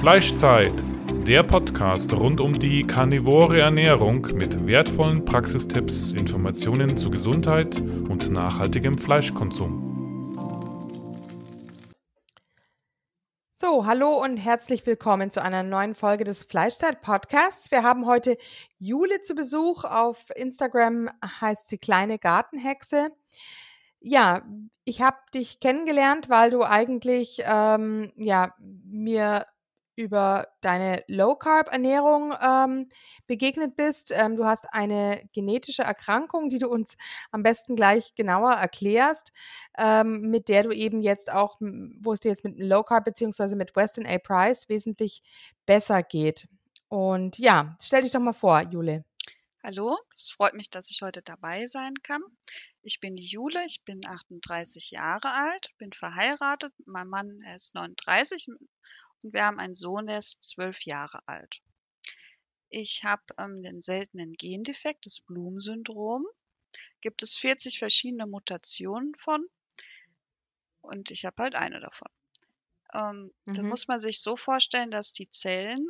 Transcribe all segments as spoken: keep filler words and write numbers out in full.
Fleischzeit, der Podcast rund um die karnivore Ernährung mit wertvollen Praxistipps, Informationen zu Gesundheit und nachhaltigem Fleischkonsum. So, hallo und herzlich willkommen zu einer neuen Folge des Fleischzeit-Podcasts. Wir haben heute Jule zu Besuch. Auf Instagram heißt sie Kleine Gartenhexe. Ja, ich habe dich kennengelernt, weil du eigentlich ähm, ja, mir über deine Low-Carb-Ernährung ähm, begegnet bist. Ähm, du hast eine genetische Erkrankung, die du uns am besten gleich genauer erklärst, ähm, mit der du eben jetzt auch, wo es dir jetzt mit Low-Carb bzw. mit Weston A. Price wesentlich besser geht. Und ja, stell dich doch mal vor, Jule. Hallo, es freut mich, dass ich heute dabei sein kann. Ich bin die Jule, ich bin achtunddreißig Jahre alt, bin verheiratet, mein Mann ist neununddreißig und wir haben einen Sohn, der ist zwölf Jahre alt. Ich habe ähm, den seltenen Gendefekt, das Bloom-Syndrom. Gibt es vierzig verschiedene Mutationen von und ich habe halt eine davon. Ähm, mhm. Da muss man sich so vorstellen, dass die Zellen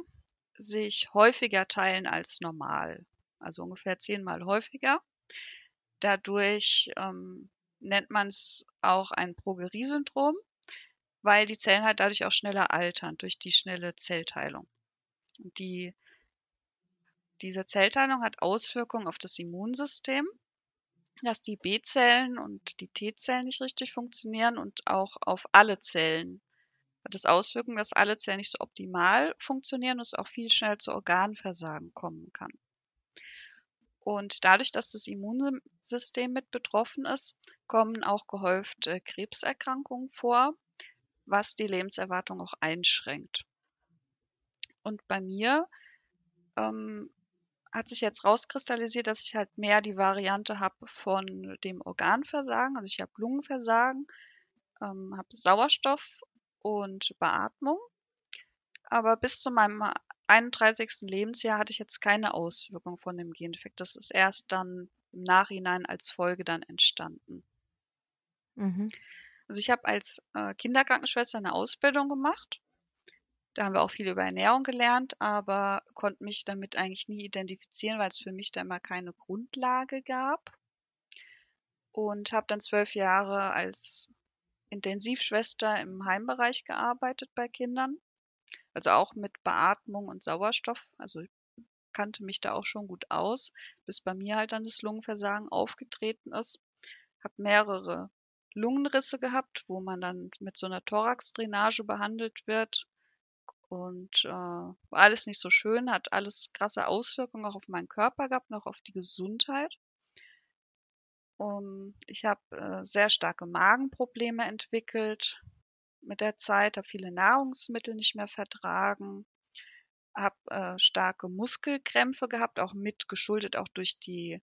sich häufiger teilen als normal. Also ungefähr zehnmal häufiger. Dadurch ähm, nennt man es auch ein Progerie-Syndrom, weil die Zellen halt dadurch auch schneller altern, durch die schnelle Zellteilung. Die, diese Zellteilung hat Auswirkungen auf das Immunsystem, dass die B-Zellen und die T-Zellen nicht richtig funktionieren und auch auf alle Zellen hat es Auswirkungen, dass alle Zellen nicht so optimal funktionieren und es auch viel schneller zu Organversagen kommen kann. Und dadurch, dass das Immunsystem mit betroffen ist, kommen auch gehäuft äh, Krebserkrankungen vor, was die Lebenserwartung auch einschränkt. Und bei mir ähm, hat sich jetzt rauskristallisiert, dass ich halt mehr die Variante habe von dem Organversagen. Also ich habe Lungenversagen, ähm, habe Sauerstoff und Beatmung. Aber bis zu meinem einunddreißigsten Lebensjahr hatte ich jetzt keine Auswirkung von dem Gendefekt. Das ist erst dann im Nachhinein als Folge dann entstanden. Mhm. Also ich habe als äh, Kinderkrankenschwester eine Ausbildung gemacht. Da haben wir auch viel über Ernährung gelernt, aber konnte mich damit eigentlich nie identifizieren, weil es für mich da immer keine Grundlage gab. Und habe dann zwölf Jahre als Intensivschwester im Heimbereich gearbeitet bei Kindern. Also auch mit Beatmung und Sauerstoff. Also ich kannte mich da auch schon gut aus, bis bei mir halt dann das Lungenversagen aufgetreten ist. Habe mehrere Lungenrisse gehabt, wo man dann mit so einer Thoraxdrainage behandelt wird. Und äh, war alles nicht so schön, hat alles krasse Auswirkungen auch auf meinen Körper gehabt, noch auf die Gesundheit. Und ich habe äh, sehr starke Magenprobleme entwickelt. Mit der Zeit habe viele Nahrungsmittel nicht mehr vertragen, habe äh, starke Muskelkrämpfe gehabt, auch mitgeschuldet auch durch die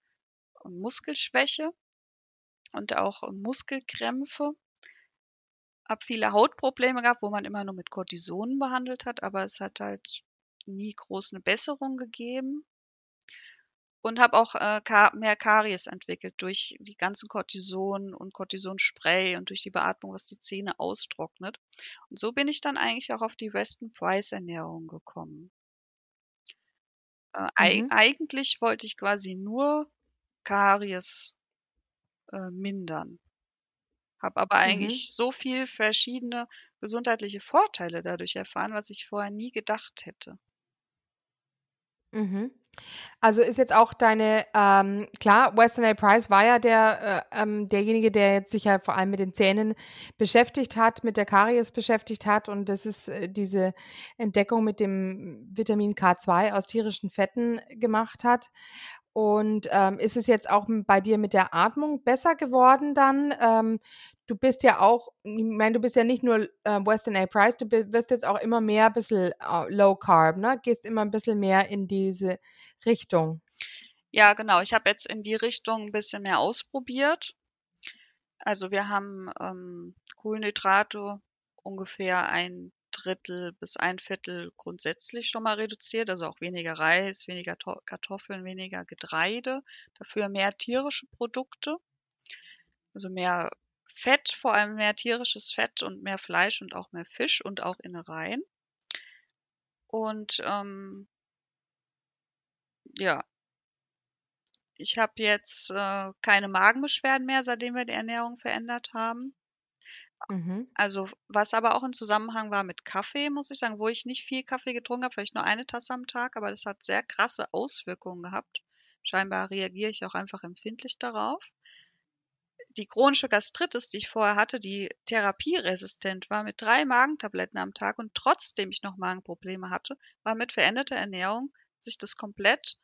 äh, Muskelschwäche und auch äh, Muskelkrämpfe. Habe viele Hautprobleme gehabt, wo man immer nur mit Kortison behandelt hat, aber es hat halt nie groß eine Besserung gegeben. Und habe auch äh, Kar- mehr Karies entwickelt durch die ganzen Kortison und Kortisonspray und durch die Beatmung, was die Zähne austrocknet. Und so bin ich dann eigentlich auch auf die Weston Price Ernährung gekommen. Äh, mhm. e- eigentlich wollte ich quasi nur Karies äh, mindern. Habe aber mhm. eigentlich so viel verschiedene gesundheitliche Vorteile dadurch erfahren, was ich vorher nie gedacht hätte. Mhm. Also ist jetzt auch deine, ähm, klar, Weston A. Price war ja der, äh, ähm, derjenige, der jetzt sich ja vor allem mit den Zähnen beschäftigt hat, mit der Karies beschäftigt hat und das ist äh, diese Entdeckung mit dem Vitamin K zwei aus tierischen Fetten gemacht hat. Und ähm, ist es jetzt auch bei dir mit der Atmung besser geworden dann? Ähm, du bist ja auch, ich meine, du bist ja nicht nur äh, Weston A. Price, du wirst jetzt auch immer mehr ein bisschen äh, Low Carb, ne? Gehst immer ein bisschen mehr in diese Richtung. Ja, genau. Ich habe jetzt in die Richtung ein bisschen mehr ausprobiert. Also wir haben ähm, Kohlenhydrate ungefähr ein Drittel bis ein Viertel grundsätzlich schon mal reduziert, also auch weniger Reis, weniger To- Kartoffeln, weniger Getreide, dafür mehr tierische Produkte, also mehr Fett, vor allem mehr tierisches Fett und mehr Fleisch und auch mehr Fisch und auch Innereien. Und ähm, ja, ich habe jetzt äh, keine Magenbeschwerden mehr, seitdem wir die Ernährung verändert haben. Mhm. Also, was aber auch im Zusammenhang war mit Kaffee, muss ich sagen, wo ich nicht viel Kaffee getrunken habe, vielleicht nur eine Tasse am Tag, aber das hat sehr krasse Auswirkungen gehabt. Scheinbar reagiere ich auch einfach empfindlich darauf. Die chronische Gastritis, die ich vorher hatte, die therapieresistent war mit drei Magentabletten am Tag und trotzdem ich noch Magenprobleme hatte, war mit veränderter Ernährung sich das komplett,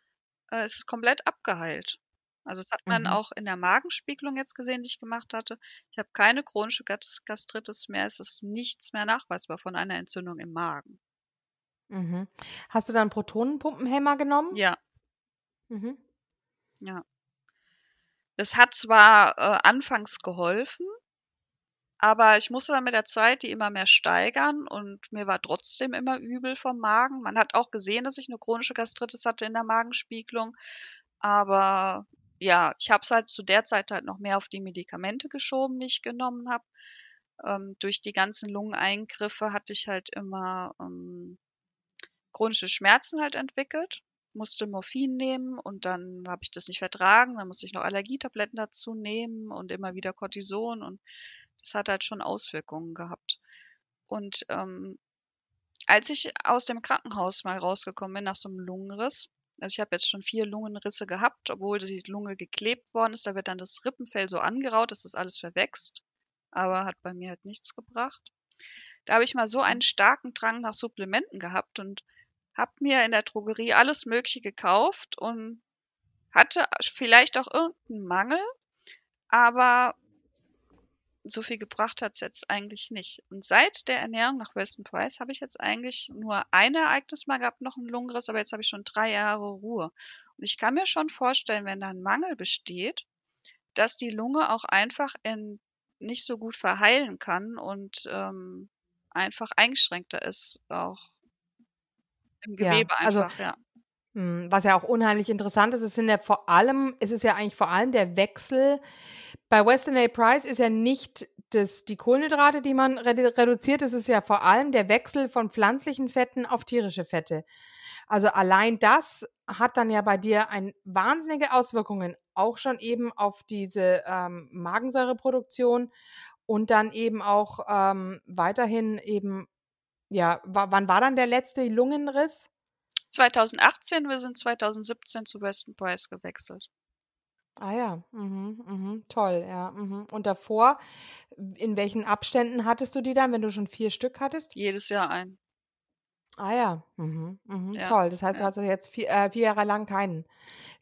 äh, es ist komplett abgeheilt. Also das hat man mhm. auch in der Magenspiegelung jetzt gesehen, die ich gemacht hatte. Ich habe keine chronische Gastritis mehr. Es ist nichts mehr nachweisbar von einer Entzündung im Magen. Mhm. Hast du dann Protonenpumpenhemmer genommen? Ja. Mhm. Ja. Das hat zwar äh, anfangs geholfen, aber ich musste dann mit der Zeit die immer mehr steigern und mir war trotzdem immer übel vom Magen. Man hat auch gesehen, dass ich eine chronische Gastritis hatte in der Magenspiegelung, aber ja, ich habe es halt zu der Zeit halt noch mehr auf die Medikamente geschoben, die ich genommen habe. Ähm, durch die ganzen Lungeneingriffe hatte ich halt immer ähm, chronische Schmerzen halt entwickelt, musste Morphin nehmen und dann habe ich das nicht vertragen, dann musste ich noch Allergietabletten dazu nehmen und immer wieder Kortison und das hat halt schon Auswirkungen gehabt. Und ähm, als ich aus dem Krankenhaus mal rausgekommen bin nach so einem Lungenriss, also ich habe jetzt schon vier Lungenrisse gehabt, obwohl die Lunge geklebt worden ist. Da wird dann das Rippenfell so angeraut, dass das alles verwächst. Aber hat bei mir halt nichts gebracht. Da habe ich mal so einen starken Drang nach Supplementen gehabt und habe mir in der Drogerie alles Mögliche gekauft und hatte vielleicht auch irgendeinen Mangel, aber so viel gebracht hat es jetzt eigentlich nicht. Und seit der Ernährung nach Weston Price habe ich jetzt eigentlich nur ein Ereignis mal gehabt, noch einen Lungenriss, aber jetzt habe ich schon drei Jahre Ruhe. Und ich kann mir schon vorstellen, wenn da ein Mangel besteht, dass die Lunge auch einfach in, nicht so gut verheilen kann und ähm, einfach eingeschränkter ist, auch im Gewebe ja, also, einfach, ja. Was ja auch unheimlich interessant ist, es sind ja vor allem, es ist ja eigentlich vor allem der Wechsel. Bei Weston A. Price ist ja nicht das, die Kohlenhydrate, die man redu- reduziert, es ist ja vor allem der Wechsel von pflanzlichen Fetten auf tierische Fette. Also allein das hat dann ja bei dir ein, wahnsinnige Auswirkungen, auch schon eben auf diese ähm, Magensäureproduktion und dann eben auch ähm, weiterhin eben, ja, w- wann war dann der letzte Lungenriss? zwanzig achtzehn, wir sind zwanzig siebzehn zu Weston Price gewechselt. Ah ja, mhm, mhm, toll, ja. Mhm. Und davor, in welchen Abständen hattest du die dann, wenn du schon vier Stück hattest? Jedes Jahr ein. Ah ja, mhm, mhm, ja. Toll. Das heißt, ja. Du hast jetzt vier, äh, vier Jahre lang keinen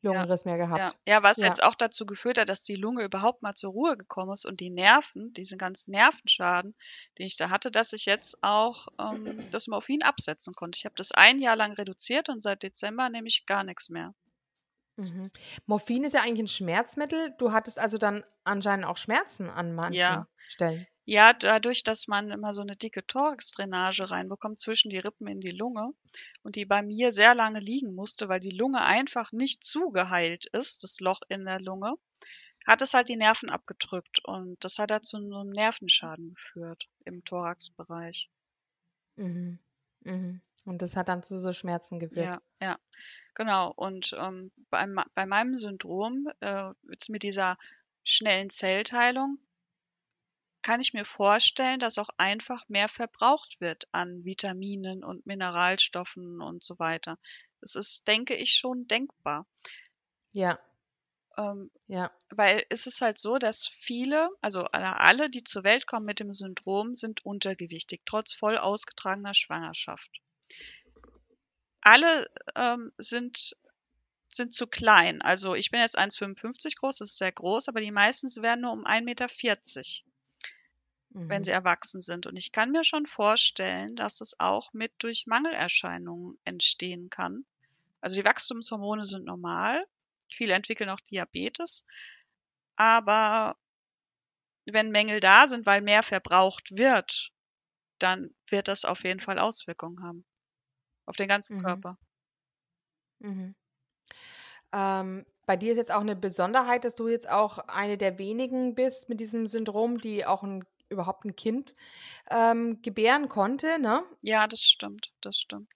Lungenriss ja. mehr gehabt. Ja, ja was ja. jetzt auch dazu geführt hat, dass die Lunge überhaupt mal zur Ruhe gekommen ist und die Nerven, diesen ganzen Nervenschaden, den ich da hatte, dass ich jetzt auch ähm, das Morphin absetzen konnte. Ich habe das ein Jahr lang reduziert und seit Dezember nehme ich gar nichts mehr. Mhm. Morphin ist ja eigentlich ein Schmerzmittel. Du hattest also dann anscheinend auch Schmerzen an manchen ja. Stellen. Ja, dadurch, dass man immer so eine dicke Thoraxdrainage reinbekommt zwischen die Rippen in die Lunge und die bei mir sehr lange liegen musste, weil die Lunge einfach nicht zugeheilt ist, das Loch in der Lunge, hat es halt die Nerven abgedrückt und das hat halt zu einem Nervenschaden geführt im Thoraxbereich. Mhm. Mhm. Und das hat dann zu so Schmerzen geführt. Ja, ja, genau. Und ähm, bei, bei meinem Syndrom, äh, jetzt mit dieser schnellen Zellteilung, kann ich mir vorstellen, dass auch einfach mehr verbraucht wird an Vitaminen und Mineralstoffen und so weiter. Das ist, denke ich, schon denkbar. Ja. Ähm, ja. Weil es ist halt so, dass viele, also alle, die zur Welt kommen mit dem Syndrom, sind untergewichtig, trotz voll ausgetragener Schwangerschaft. Alle ähm, sind... sind zu klein. Also ich bin jetzt eins Komma fünfundfünfzig groß, das ist sehr groß, aber die meisten werden nur um ein Komma vierzig Meter, mhm. wenn sie erwachsen sind. Und ich kann mir schon vorstellen, dass es auch mit durch Mangelerscheinungen entstehen kann. Also die Wachstumshormone sind normal, viele entwickeln auch Diabetes, aber wenn Mängel da sind, weil mehr verbraucht wird, dann wird das auf jeden Fall Auswirkungen haben. Auf den ganzen mhm. Körper. Mhm. Ähm, bei dir ist jetzt auch eine Besonderheit, dass du jetzt auch eine der wenigen bist mit diesem Syndrom, die auch ein, überhaupt ein Kind ähm, gebären konnte, ne? Ja, das stimmt, das stimmt.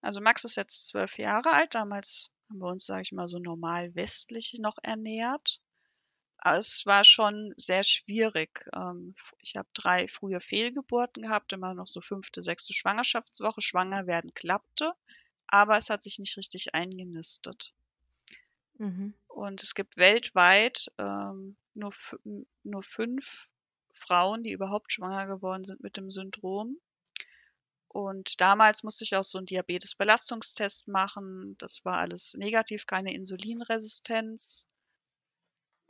Also Max ist jetzt zwölf Jahre alt. Damals haben wir uns, sage ich mal, so normal westlich noch ernährt. Aber es war schon sehr schwierig. Ich habe drei frühe Fehlgeburten gehabt, immer noch so fünfte, sechste Schwangerschaftswoche. Schwanger werden klappte, aber es hat sich nicht richtig eingenistet. Mhm. Und es gibt weltweit ähm, nur, nur fünf Frauen, die überhaupt schwanger geworden sind mit dem Syndrom. Und damals musste ich auch so einen Diabetes-Belastungstest machen. Das war alles negativ, keine Insulinresistenz.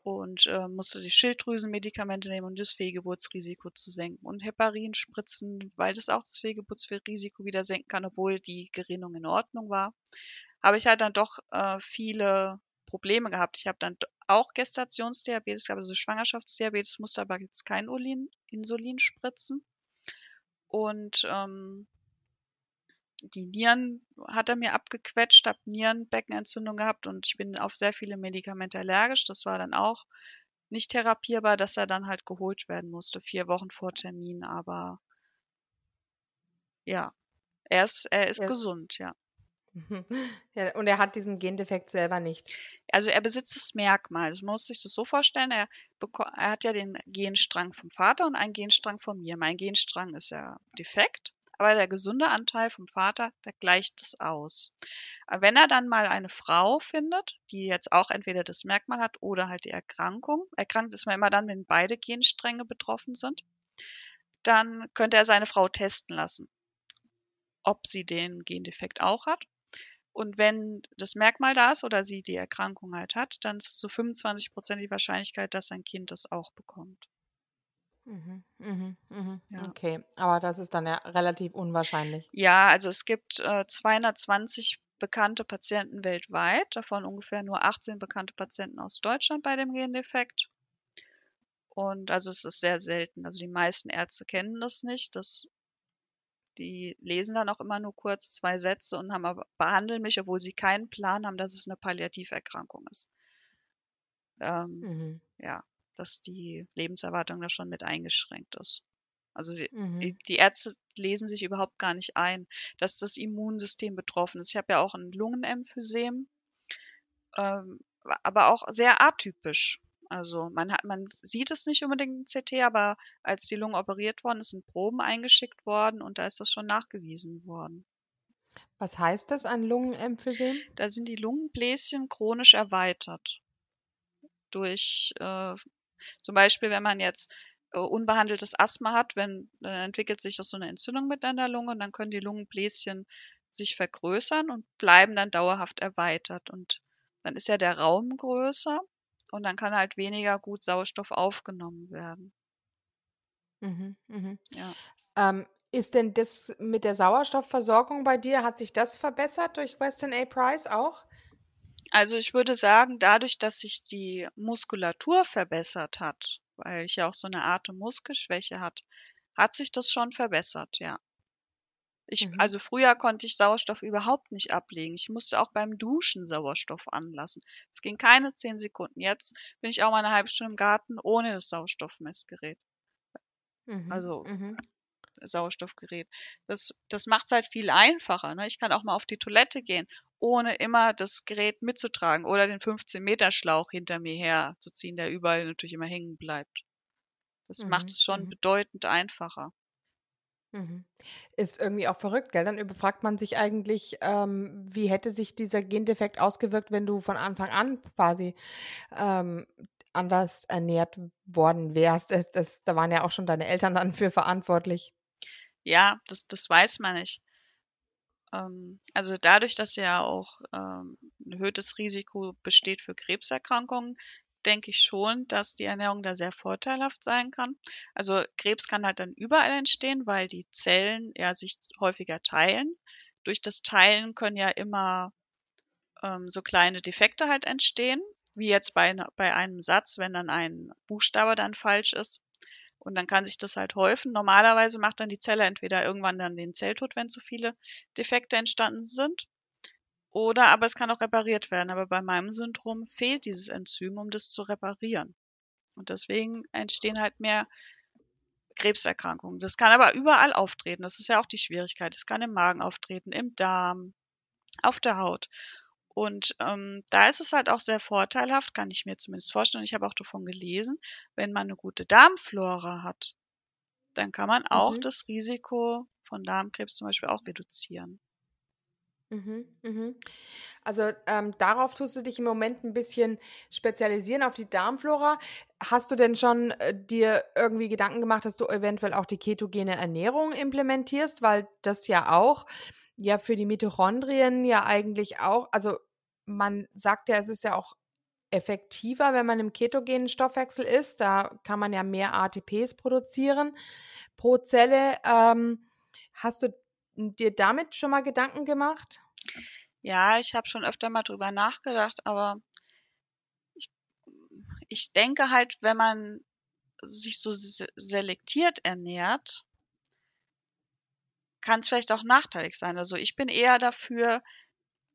Und äh, musste die Schilddrüsenmedikamente nehmen, um das Fehlgeburtsrisiko zu senken. Und Heparin spritzen, weil das auch das Fehlgeburtsrisiko wieder senken kann, obwohl die Gerinnung in Ordnung war. Habe ich halt dann doch äh, viele Probleme gehabt. Ich habe dann auch Gestationsdiabetes gehabt, also Schwangerschaftsdiabetes, musste aber jetzt kein Ulin, Insulin spritzen. Und ähm, die Nieren hat er mir abgequetscht, habe Nierenbeckenentzündung gehabt und ich bin auf sehr viele Medikamente allergisch. Das war dann auch nicht therapierbar, dass er dann halt geholt werden musste, vier Wochen vor Termin. Aber ja, er ist, er ist ja. gesund, ja. Ja, und er hat diesen Gendefekt selber nicht. Also er besitzt das Merkmal. Man muss sich das so vorstellen, er, er hat ja den Genstrang vom Vater und einen Genstrang von mir. Mein Genstrang ist ja defekt, aber der gesunde Anteil vom Vater, der gleicht es aus. Aber wenn er dann mal eine Frau findet, die jetzt auch entweder das Merkmal hat oder halt die Erkrankung, erkrankt ist man immer dann, wenn beide Genstränge betroffen sind, dann könnte er seine Frau testen lassen, ob sie den Gendefekt auch hat. Und wenn das Merkmal da ist oder sie die Erkrankung halt hat, dann ist zu so fünfundzwanzig Prozent die Wahrscheinlichkeit, dass ein Kind das auch bekommt. Mhm, mhm, mhm. Ja. Okay, aber das ist dann ja relativ unwahrscheinlich. Ja, also es gibt äh, zweihundertzwanzig bekannte Patienten weltweit, davon ungefähr nur achtzehn bekannte Patienten aus Deutschland bei dem Gendefekt. Und also es ist sehr selten. Also die meisten Ärzte kennen das nicht, das die lesen dann auch immer nur kurz zwei Sätze und haben aber, behandeln mich, obwohl sie keinen Plan haben, dass es eine Palliativerkrankung ist. Ähm, mhm. Ja, dass die Lebenserwartung da schon mit eingeschränkt ist. Also sie, mhm. die, die Ärzte lesen sich überhaupt gar nicht ein, dass das Immunsystem betroffen ist. Ich habe ja auch ein Lungenemphysem, ähm, aber auch sehr atypisch. Also man hat, man sieht es nicht unbedingt im C T, aber als die Lunge operiert worden ist, sind Proben eingeschickt worden und da ist das schon nachgewiesen worden. Was heißt das, ein Lungenemphysem? Da sind die Lungenbläschen chronisch erweitert. Durch äh, zum Beispiel, wenn man jetzt äh, unbehandeltes Asthma hat, wenn, dann entwickelt sich das so eine Entzündung mit in der Lunge und dann können die Lungenbläschen sich vergrößern und bleiben dann dauerhaft erweitert. Und dann ist ja der Raum größer. Und dann kann halt weniger gut Sauerstoff aufgenommen werden. Mhm, mhm. Ja. Ähm, ist denn das mit der Sauerstoffversorgung bei dir, hat sich das verbessert durch Weston A. Price auch? Also ich würde sagen, dadurch, dass sich die Muskulatur verbessert hat, weil ich ja auch so eine Art Muskelschwäche hat, hat sich das schon verbessert, ja. Ich, mhm. Also früher konnte ich Sauerstoff überhaupt nicht ablegen. Ich musste auch beim Duschen Sauerstoff anlassen. Es ging keine zehn Sekunden. Jetzt bin ich auch mal eine halbe Stunde im Garten ohne das Sauerstoffmessgerät. Mhm. Also mhm. Sauerstoffgerät. Das, das macht es halt viel einfacher. Ne? Ich kann auch mal auf die Toilette gehen, ohne immer das Gerät mitzutragen oder den fünfzehn-Meter-Schlauch hinter mir herzuziehen, der überall natürlich immer hängen bleibt. Das mhm. macht es schon mhm. bedeutend einfacher. Mhm. Ist irgendwie auch verrückt, gell? Dann überfragt man sich eigentlich, ähm, wie hätte sich dieser Gendefekt ausgewirkt, wenn du von Anfang an quasi ähm, anders ernährt worden wärst. Das, das, da waren ja auch schon deine Eltern dann für verantwortlich. Ja, das, das weiß man nicht. Ähm, also dadurch, dass ja auch ähm, ein erhöhtes Risiko besteht für Krebserkrankungen, denke ich schon, dass die Ernährung da sehr vorteilhaft sein kann. Also Krebs kann halt dann überall entstehen, weil die Zellen ja sich häufiger teilen. Durch das Teilen können ja immer ähm, so kleine Defekte halt entstehen, wie jetzt bei, bei einem Satz, wenn dann ein Buchstabe dann falsch ist. Und dann kann sich das halt häufen. Normalerweise macht dann die Zelle entweder irgendwann dann den Zelltod, wenn zu viele Defekte entstanden sind. Oder aber es kann auch repariert werden. Aber bei meinem Syndrom fehlt dieses Enzym, um das zu reparieren. Und deswegen entstehen halt mehr Krebserkrankungen. Das kann aber überall auftreten. Das ist ja auch die Schwierigkeit. Es kann im Magen auftreten, im Darm, auf der Haut. Und ähm, da ist es halt auch sehr vorteilhaft, kann ich mir zumindest vorstellen. Ich habe auch davon gelesen, wenn man eine gute Darmflora hat, dann kann man auch mhm. das Risiko von Darmkrebs zum Beispiel auch reduzieren. Mhm, mhm. Also ähm, darauf tust du dich im Moment ein bisschen spezialisieren, auf die Darmflora. Hast du denn schon äh, dir irgendwie Gedanken gemacht, dass du eventuell auch die ketogene Ernährung implementierst? Weil das ja auch, ja für die Mitochondrien ja eigentlich auch, also man sagt ja, es ist ja auch effektiver, wenn man im ketogenen Stoffwechsel ist. Da kann man ja mehr A T Ps produzieren pro Zelle. Ähm, hast du dir damit schon mal Gedanken gemacht? Ja, ich habe schon öfter mal drüber nachgedacht, aber ich, ich denke halt, wenn man sich so se- selektiert ernährt, kann es vielleicht auch nachteilig sein. Also ich bin eher dafür,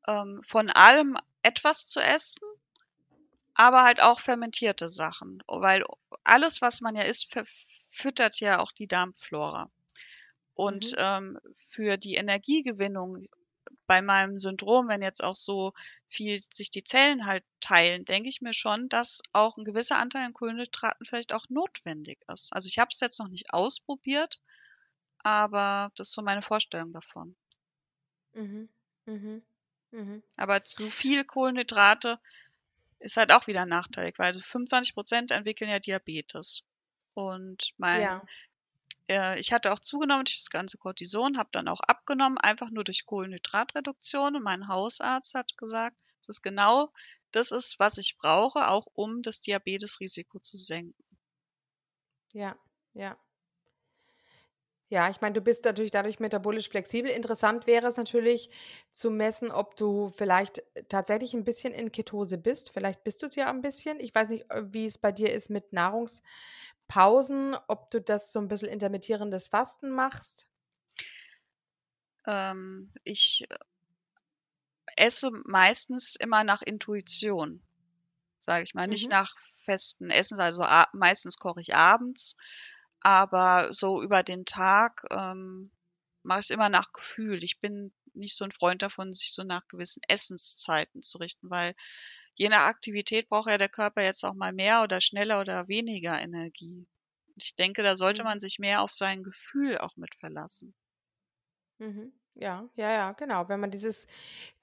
ähm, von allem etwas zu essen, aber halt auch fermentierte Sachen, weil alles, was man ja isst, verfüttert ja auch die Darmflora. Und mhm. ähm, für die Energiegewinnung bei meinem Syndrom, wenn jetzt auch so viel sich die Zellen halt teilen, denke ich mir schon, dass auch ein gewisser Anteil an Kohlenhydraten vielleicht auch notwendig ist. Also ich habe es jetzt noch nicht ausprobiert, aber das ist so meine Vorstellung davon. Mhm. Mhm. Mhm. Aber zu viel Kohlenhydrate ist halt auch wieder nachteilig, weil so fünfundzwanzig Prozent entwickeln ja Diabetes. Und mein... Ja. Ich hatte auch zugenommen durch das ganze Kortison, habe dann auch abgenommen, einfach nur durch Kohlenhydratreduktion. Und mein Hausarzt hat gesagt, das ist genau das ist, was ich brauche, auch um das Diabetesrisiko zu senken. Ja, ja. Ja, ich meine, du bist natürlich dadurch metabolisch flexibel. Interessant wäre es natürlich zu messen, ob du vielleicht tatsächlich ein bisschen in Ketose bist. Vielleicht bist du es ja ein bisschen. Ich weiß nicht, wie es bei dir ist mit Nahrungspausen, ob du das so ein bisschen intermittierendes Fasten machst. Ähm, ich esse meistens immer nach Intuition, sage ich mal. Mhm. Nicht nach festen Essens, also a- meistens koche ich abends. Aber so über den Tag ähm, mache ich es immer nach Gefühl. Ich bin nicht so ein Freund davon, sich so nach gewissen Essenszeiten zu richten, weil je nach Aktivität braucht ja der Körper jetzt auch mal mehr oder schneller oder weniger Energie. Und ich denke, da sollte man sich mehr auf sein Gefühl auch mit verlassen. Mhm. Ja, ja, ja, genau. Wenn man dieses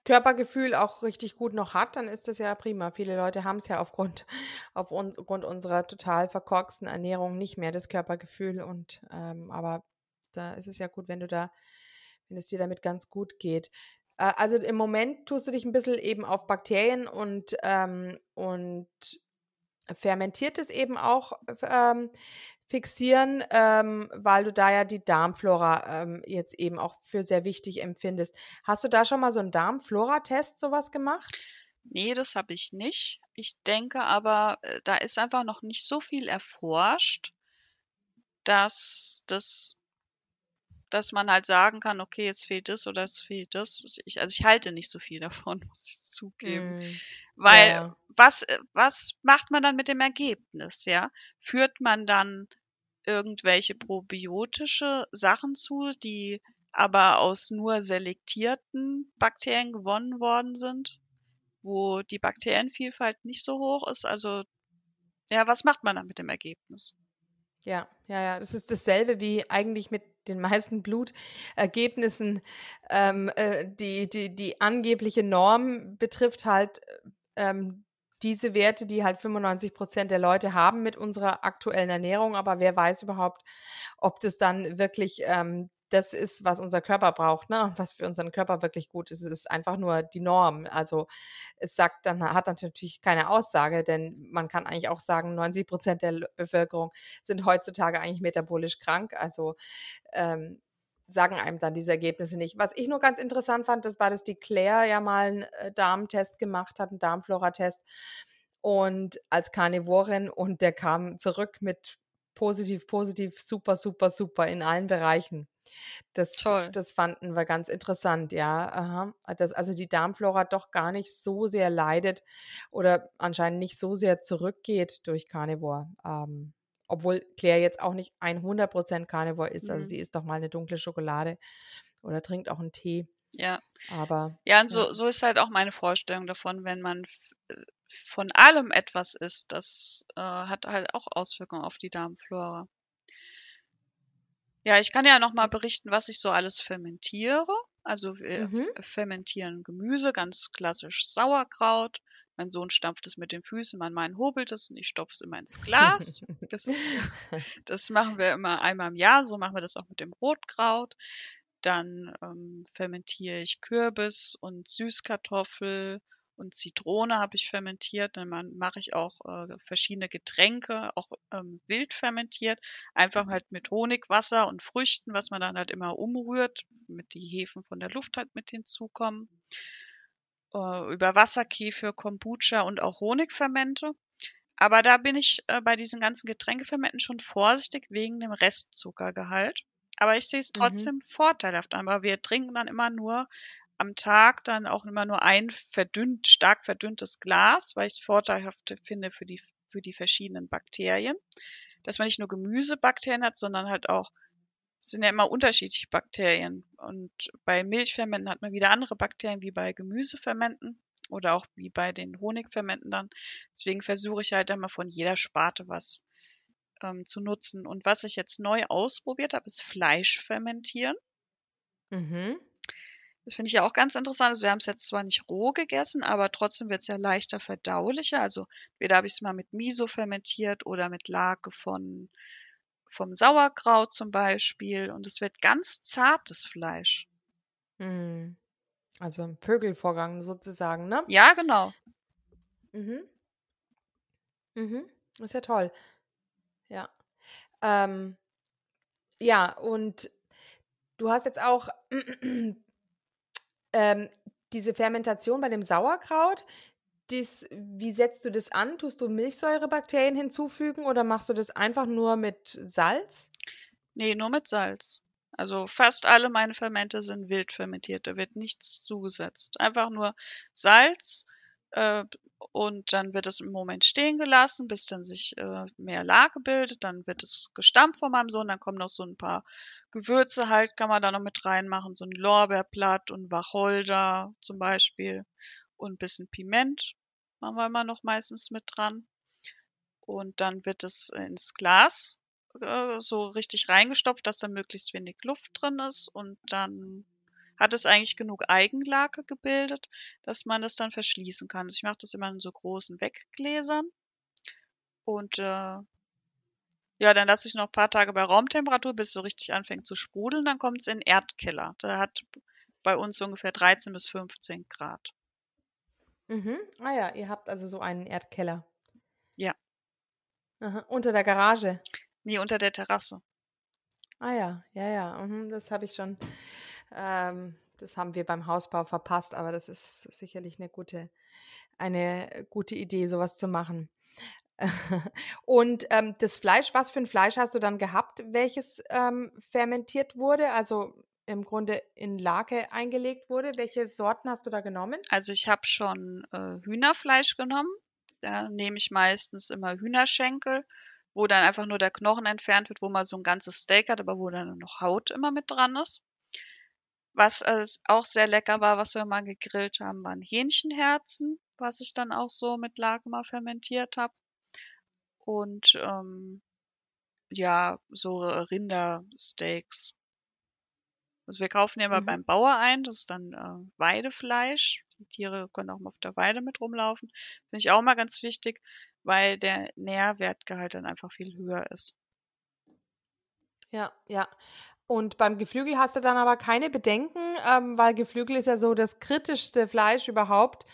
Körpergefühl auch richtig gut noch hat, dann ist das ja prima. Viele Leute haben es ja aufgrund, aufgrund unserer total verkorksten Ernährung nicht mehr, das Körpergefühl. Und ähm, aber da ist es ja gut, wenn du da, wenn es dir damit ganz gut geht. Äh, also im Moment tust du dich ein bisschen eben auf Bakterien und, ähm, und Fermentiertes eben auch ähm, fixieren, ähm, weil du da ja die Darmflora ähm, jetzt eben auch für sehr wichtig empfindest. Hast du da schon mal so einen Darmflora-Test sowas gemacht? Nee, das habe ich nicht. Ich denke aber, da ist einfach noch nicht so viel erforscht, dass das, dass man halt sagen kann, okay, es fehlt das oder es fehlt das. Ich, also ich halte nicht so viel davon, muss ich zugeben. Mm, Weil ja. was, was macht man dann mit dem Ergebnis, ja? Führt man dann irgendwelche probiotische Sachen zu, die aber aus nur selektierten Bakterien gewonnen worden sind, wo die Bakterienvielfalt nicht so hoch ist? Also, ja, was macht man dann mit dem Ergebnis? Ja, ja, ja, das ist dasselbe wie eigentlich mit den meisten Blutergebnissen. Ähm, äh, die, die, die angebliche Norm betrifft halt ähm, diese Werte, die halt fünfundneunzig Prozent der Leute haben mit unserer aktuellen Ernährung. Aber wer weiß überhaupt, ob das dann wirklich ähm, das ist, was unser Körper braucht, ne? Und was für unseren Körper wirklich gut ist. Es ist einfach nur die Norm. Also es sagt dann, hat dann natürlich keine Aussage, denn man kann eigentlich auch sagen, neunzig Prozent der Bevölkerung sind heutzutage eigentlich metabolisch krank. Also ähm, sagen einem dann diese Ergebnisse nicht. Was ich nur ganz interessant fand, das war, dass die Claire ja mal einen Darmtest gemacht hat, einen Darmflora-Test, und als Carnivorin, und der kam zurück mit positiv, positiv, super, super, super in allen Bereichen. Das, das fanden wir ganz interessant, ja. Aha. Dass also die Darmflora doch gar nicht so sehr leidet oder anscheinend nicht so sehr zurückgeht durch Carnivore. Ähm, obwohl Claire jetzt auch nicht hundert Prozent Carnivore ist, mhm. also sie isst doch mal eine dunkle Schokolade oder trinkt auch einen Tee. Ja, aber ja, und so, ja. so ist halt auch meine Vorstellung davon, wenn man f- von allem etwas isst, das äh, hat halt auch Auswirkungen auf die Darmflora. Ja, ich kann ja nochmal berichten, was ich so alles fermentiere. Also wir mhm. f- fermentieren Gemüse, ganz klassisch Sauerkraut. Mein Sohn stampft es mit den Füßen, mein Mann hobelt es und ich stopfe es immer ins Glas. Das, das machen wir immer einmal im Jahr, so machen wir das auch mit dem Rotkraut. Dann ähm, fermentiere ich Kürbis und Süßkartoffel und Zitrone habe ich fermentiert. Dann mache ich auch äh, verschiedene Getränke, auch ähm, wild fermentiert. Einfach halt mit Honig, Wasser und Früchten, was man dann halt immer umrührt, damit die Hefen von der Luft halt mit hinzukommen. Äh, über Wasserkefir, Kombucha und auch Honigfermente. Aber da bin ich äh, bei diesen ganzen Getränkefermenten schon vorsichtig wegen dem Restzuckergehalt. Aber ich sehe es trotzdem mhm. vorteilhaft an, weil wir trinken dann immer nur am Tag dann auch immer nur ein verdünnt, stark verdünntes Glas, weil ich es vorteilhaft finde für die, für die verschiedenen Bakterien. Dass man nicht nur Gemüsebakterien hat, sondern halt auch, es sind ja immer unterschiedliche Bakterien. Und bei Milchfermenten hat man wieder andere Bakterien wie bei Gemüsefermenten oder auch wie bei den Honigfermenten dann. Deswegen versuche ich halt einmal von jeder Sparte was zu nutzen. Und was ich jetzt neu ausprobiert habe, ist Fleisch fermentieren. Mhm. Das finde ich ja auch ganz interessant. Also wir haben es jetzt zwar nicht roh gegessen, aber trotzdem wird es ja leichter verdaulicher. Also entweder habe ich es mal mit Miso fermentiert oder mit Lake von, vom Sauerkraut zum Beispiel. Und es wird ganz zartes Fleisch. Mhm. Also ein Pökelvorgang sozusagen, ne? Ja, genau. Mhm. Mhm. Ist ja toll. Ja, ähm, ja, und du hast jetzt auch ähm, diese Fermentation bei dem Sauerkraut, dies, wie setzt du das an? Tust du Milchsäurebakterien hinzufügen oder machst du das einfach nur mit Salz? Nee, nur mit Salz. Also fast alle meine Fermente sind wild fermentiert, da wird nichts zugesetzt. Einfach nur Salz, äh, und dann wird es im Moment stehen gelassen, bis dann sich äh, mehr Lake bildet. Dann wird es gestampft von meinem Sohn. Dann kommen noch so ein paar Gewürze halt, kann man da noch mit reinmachen. So ein Lorbeerblatt und Wacholder zum Beispiel. Und ein bisschen Piment machen wir immer noch meistens mit dran. Und dann wird es ins Glas äh, so richtig reingestopft, dass da möglichst wenig Luft drin ist. Und dann hat es eigentlich genug Eigenlake gebildet, dass man das dann verschließen kann. Ich mache das immer in so großen Weggläsern. Und äh, ja, dann lasse ich noch ein paar Tage bei Raumtemperatur, bis es so richtig anfängt zu sprudeln. Dann kommt es in den Erdkeller. Der hat bei uns ungefähr dreizehn bis fünfzehn Grad. Mhm. Ah ja, ihr habt also so einen Erdkeller. Ja. Aha. Unter der Garage? Nee, unter der Terrasse. Ah ja, ja, ja, mhm, das habe ich schon... Ähm, das haben wir beim Hausbau verpasst, aber das ist sicherlich eine gute, eine gute Idee, sowas zu machen. Und ähm, das Fleisch, was für ein Fleisch hast du dann gehabt, welches ähm, fermentiert wurde, also im Grunde in Lake eingelegt wurde? Welche Sorten hast du da genommen? Also ich habe schon äh, Hühnerfleisch genommen. Da nehme ich meistens immer Hühnerschenkel, wo dann einfach nur der Knochen entfernt wird, wo man so ein ganzes Steak hat, aber wo dann noch Haut immer mit dran ist. Was äh, auch sehr lecker war, was wir mal gegrillt haben, waren Hähnchenherzen, was ich dann auch so mit Lagmar fermentiert habe. Und ähm, ja, so Rindersteaks. Also wir kaufen ja immer mhm. beim Bauer ein, das ist dann äh, Weidefleisch. Die Tiere können auch mal auf der Weide mit rumlaufen. Finde ich auch mal ganz wichtig, weil der Nährwertgehalt dann einfach viel höher ist. Ja, ja. Und beim Geflügel hast du dann aber keine Bedenken, ähm, weil Geflügel ist ja so das kritischste Fleisch überhaupt,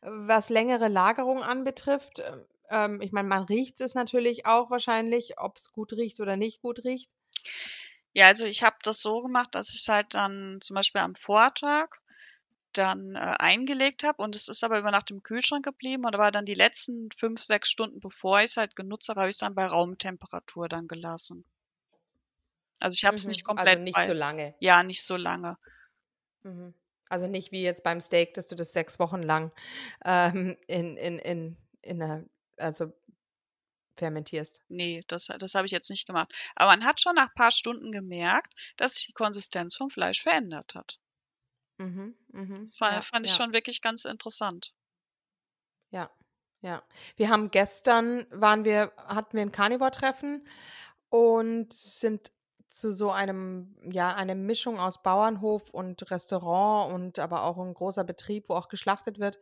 was längere Lagerung anbetrifft. Ähm, ich meine, man riecht es natürlich auch wahrscheinlich, ob es gut riecht oder nicht gut riecht. Ja, also ich habe das so gemacht, dass ich es halt dann zum Beispiel am Vortag dann äh, eingelegt habe und es ist aber über Nacht im Kühlschrank geblieben und aber dann die letzten fünf, sechs Stunden, bevor ich es halt genutzt habe, habe ich es dann bei Raumtemperatur dann gelassen. Also ich habe es mhm, nicht komplett. Also nicht bei, so lange. Ja, nicht so lange. Mhm. Also nicht wie jetzt beim Steak, dass du das sechs Wochen lang ähm, in, in, in, in einer, also fermentierst. Nee, das, das habe ich jetzt nicht gemacht. Aber man hat schon nach ein paar Stunden gemerkt, dass sich die Konsistenz vom Fleisch verändert hat. Mhm, mh. Das war, ja, fand ich ja. schon wirklich ganz interessant. Ja, ja. Wir haben gestern, waren wir, hatten wir ein Carnivore-Treffen und sind zu so einem, ja, eine Mischung aus Bauernhof und Restaurant und aber auch ein großer Betrieb, wo auch geschlachtet wird.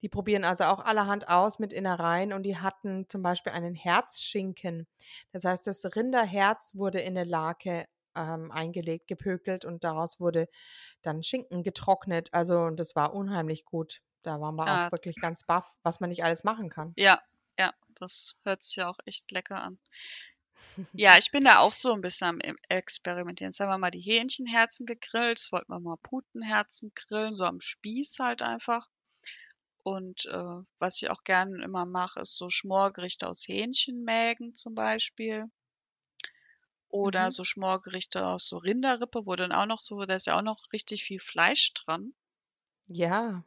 Die probieren also auch allerhand aus mit Innereien und die hatten zum Beispiel einen Herzschinken. Das heißt, das Rinderherz wurde in eine Lake ähm, eingelegt, gepökelt und daraus wurde dann Schinken getrocknet. Also, und das war unheimlich gut. Da waren wir ah. auch wirklich ganz baff, was man nicht alles machen kann. Ja, ja, das hört sich ja auch echt lecker an. Ja, ich bin da auch so ein bisschen am Experimentieren. Jetzt haben wir mal die Hähnchenherzen gegrillt, jetzt wollten wir mal Putenherzen grillen, so am Spieß halt einfach. Und äh, was ich auch gerne immer mache, ist so Schmorgerichte aus Hähnchenmägen zum Beispiel. Oder mhm. so Schmorgerichte aus so Rinderrippe, wo dann auch noch so, da ist ja auch noch richtig viel Fleisch dran. Ja.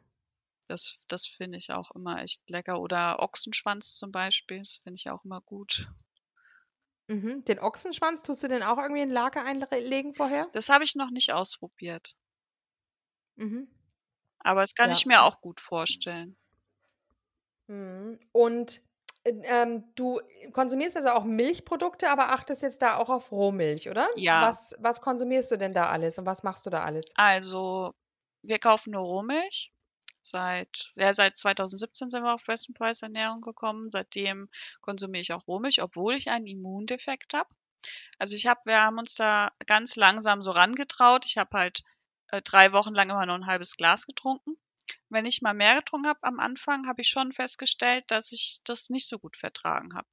Das, das finde ich auch immer echt lecker. Oder Ochsenschwanz zum Beispiel, das finde ich auch immer gut. Mhm. Den Ochsenschwanz, tust du den auch irgendwie in Lager einlegen vorher? Das habe ich noch nicht ausprobiert. Mhm. Aber das kann ja. ich mir auch gut vorstellen. Und ähm, du konsumierst also auch Milchprodukte, aber achtest jetzt da auch auf Rohmilch, oder? Ja. Was, was konsumierst du denn da alles und was machst du da alles? Also, wir kaufen nur Rohmilch. Seit, ja, seit zwanzig siebzehn sind wir auf Weston Price Ernährung gekommen. Seitdem konsumiere ich auch Rohmilch, obwohl ich einen Immundefekt habe. Also ich habe, wir haben uns da ganz langsam so rangetraut. Ich habe halt äh, drei Wochen lang immer nur ein halbes Glas getrunken. Wenn ich mal mehr getrunken habe am Anfang, habe ich schon festgestellt, dass ich das nicht so gut vertragen habe.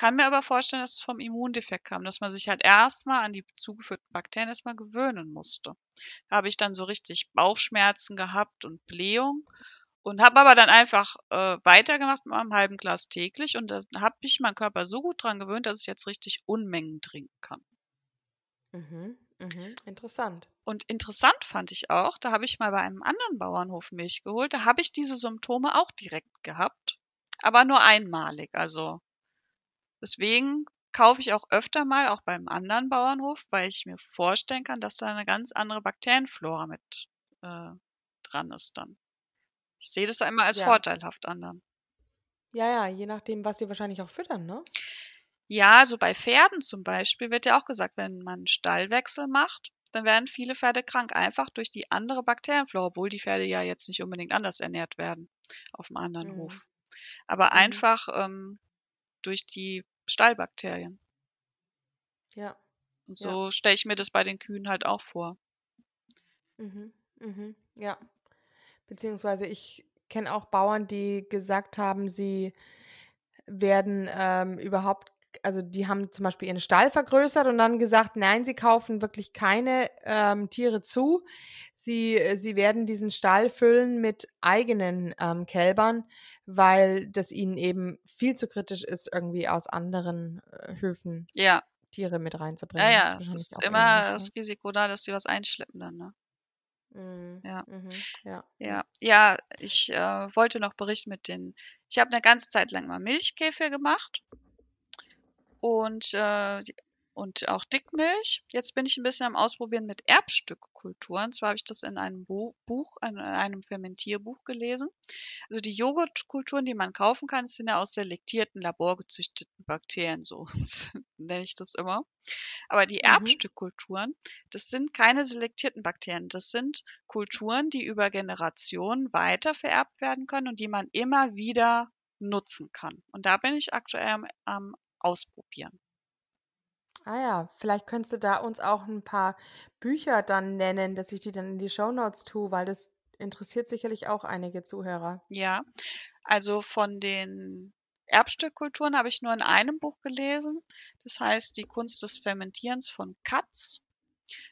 Kann mir aber vorstellen, dass es vom Immundefekt kam, dass man sich halt erstmal an die zugeführten Bakterien erstmal gewöhnen musste. Da habe ich dann so richtig Bauchschmerzen gehabt und Blähung und habe aber dann einfach äh, weitergemacht mit einem halben Glas täglich und da habe ich meinen Körper so gut dran gewöhnt, dass ich jetzt richtig Unmengen trinken kann. Mhm, mhm, interessant. Und interessant fand ich auch, da habe ich mal bei einem anderen Bauernhof Milch geholt, da habe ich diese Symptome auch direkt gehabt, aber nur einmalig, also deswegen kaufe ich auch öfter mal, auch beim anderen Bauernhof, weil ich mir vorstellen kann, dass da eine ganz andere Bakterienflora mit äh, dran ist dann. Ich sehe das einmal als ja. vorteilhaft an dann. Ja, ja, je nachdem, was die wahrscheinlich auch füttern, ne? Ja, also bei Pferden zum Beispiel wird ja auch gesagt, wenn man einen Stallwechsel macht, dann werden viele Pferde krank, einfach durch die andere Bakterienflora, obwohl die Pferde ja jetzt nicht unbedingt anders ernährt werden auf dem anderen mhm. Hof. Aber mhm. einfach ähm, durch die Stallbakterien. Ja. Und so ja. stelle ich mir das bei den Kühen halt auch vor. Mhm, mhm, ja. Beziehungsweise ich kenne auch Bauern, die gesagt haben, sie werden ähm, überhaupt, also die haben zum Beispiel ihren Stall vergrößert und dann gesagt, nein, sie kaufen wirklich keine ähm, Tiere zu. Sie, sie werden diesen Stall füllen mit eigenen ähm, Kälbern, weil das ihnen eben viel zu kritisch ist, irgendwie aus anderen äh, Höfen ja. Tiere mit reinzubringen. Ja, ja, es ist immer das Risiko da, dass sie was einschleppen dann, ne? Mhm. Ja. Mhm. Ja. ja, ja, ich äh, wollte noch berichten mit den, ich habe eine ganze Zeit lang mal Milchkefir gemacht. Und, äh, und auch Dickmilch. Jetzt bin ich ein bisschen am Ausprobieren mit Erbstückkulturen. Zwar habe ich das in einem Bu- Buch, in einem Fermentierbuch gelesen. Also die Joghurtkulturen, die man kaufen kann, sind ja aus selektierten, laborgezüchteten Bakterien. So nenne ich das immer. Aber die Erbstückkulturen, das sind keine selektierten Bakterien. Das sind Kulturen, die über Generationen weiter vererbt werden können und die man immer wieder nutzen kann. Und da bin ich aktuell am, am ausprobieren. Ah ja, vielleicht könntest du da uns auch ein paar Bücher dann nennen, dass ich die dann in die Shownotes tue, weil das interessiert sicherlich auch einige Zuhörer. Ja, also von den Erbstückkulturen habe ich nur in einem Buch gelesen, das heißt Die Kunst des Fermentierens von Katz.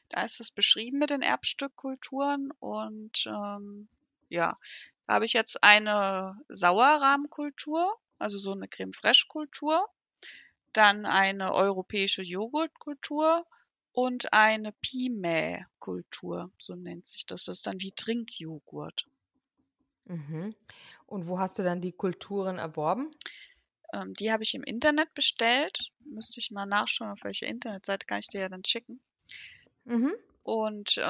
Da ist es beschrieben mit den Erbstückkulturen und ähm, ja, da habe ich jetzt eine Sauerrahmkultur, also so eine Creme Fraiche Kultur. Dann eine europäische Joghurtkultur und eine Pimae-Kultur, so nennt sich das. Das ist dann wie Trinkjoghurt. Mhm. Und wo hast du dann die Kulturen erworben? Ähm, die habe ich im Internet bestellt. Müsste ich mal nachschauen, auf welche Internetseite kann ich dir ja dann schicken. Mhm. Und äh,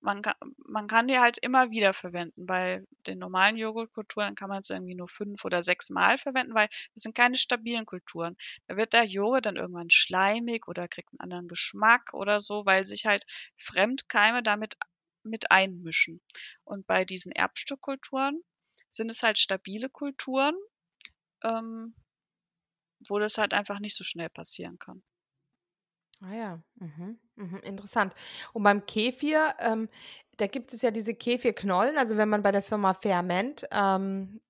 man, kann, man kann die halt immer wieder verwenden. Bei den normalen Joghurtkulturen kann man es irgendwie nur fünf oder sechs Mal verwenden, weil das sind keine stabilen Kulturen. Da wird der Joghurt dann irgendwann schleimig oder kriegt einen anderen Geschmack oder so, weil sich halt Fremdkeime damit mit einmischen. Und bei diesen Erbstückkulturen sind es halt stabile Kulturen, ähm, wo das halt einfach nicht so schnell passieren kann. Ah ja, mhm. Mhm. Interessant. Und beim Kefir, ähm, da gibt es ja diese Kefirknollen, also wenn man bei der Firma Ferment ähm,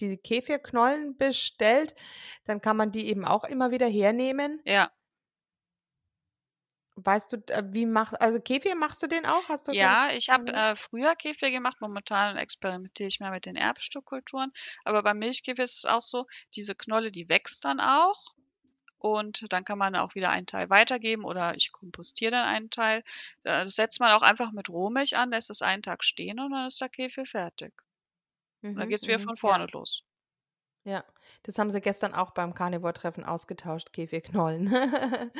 die Kefirknollen bestellt, dann kann man die eben auch immer wieder hernehmen. Ja. Weißt du, wie machst, also Kefir machst du den auch? Hast du ja, ich habe äh, früher Kefir gemacht, momentan experimentiere ich mehr mit den Erbstückkulturen, aber beim Milchkefir ist es auch so, diese Knolle, die wächst dann auch. Und dann kann man auch wieder einen Teil weitergeben oder ich kompostiere dann einen Teil. Das setzt man auch einfach mit Rohmilch an, lässt es einen Tag stehen und dann ist der Kefir fertig. Mhm, und dann geht es wieder von vorne ja. los. Ja, das haben sie gestern auch beim Carnivore-Treffen ausgetauscht, Kefirknollen.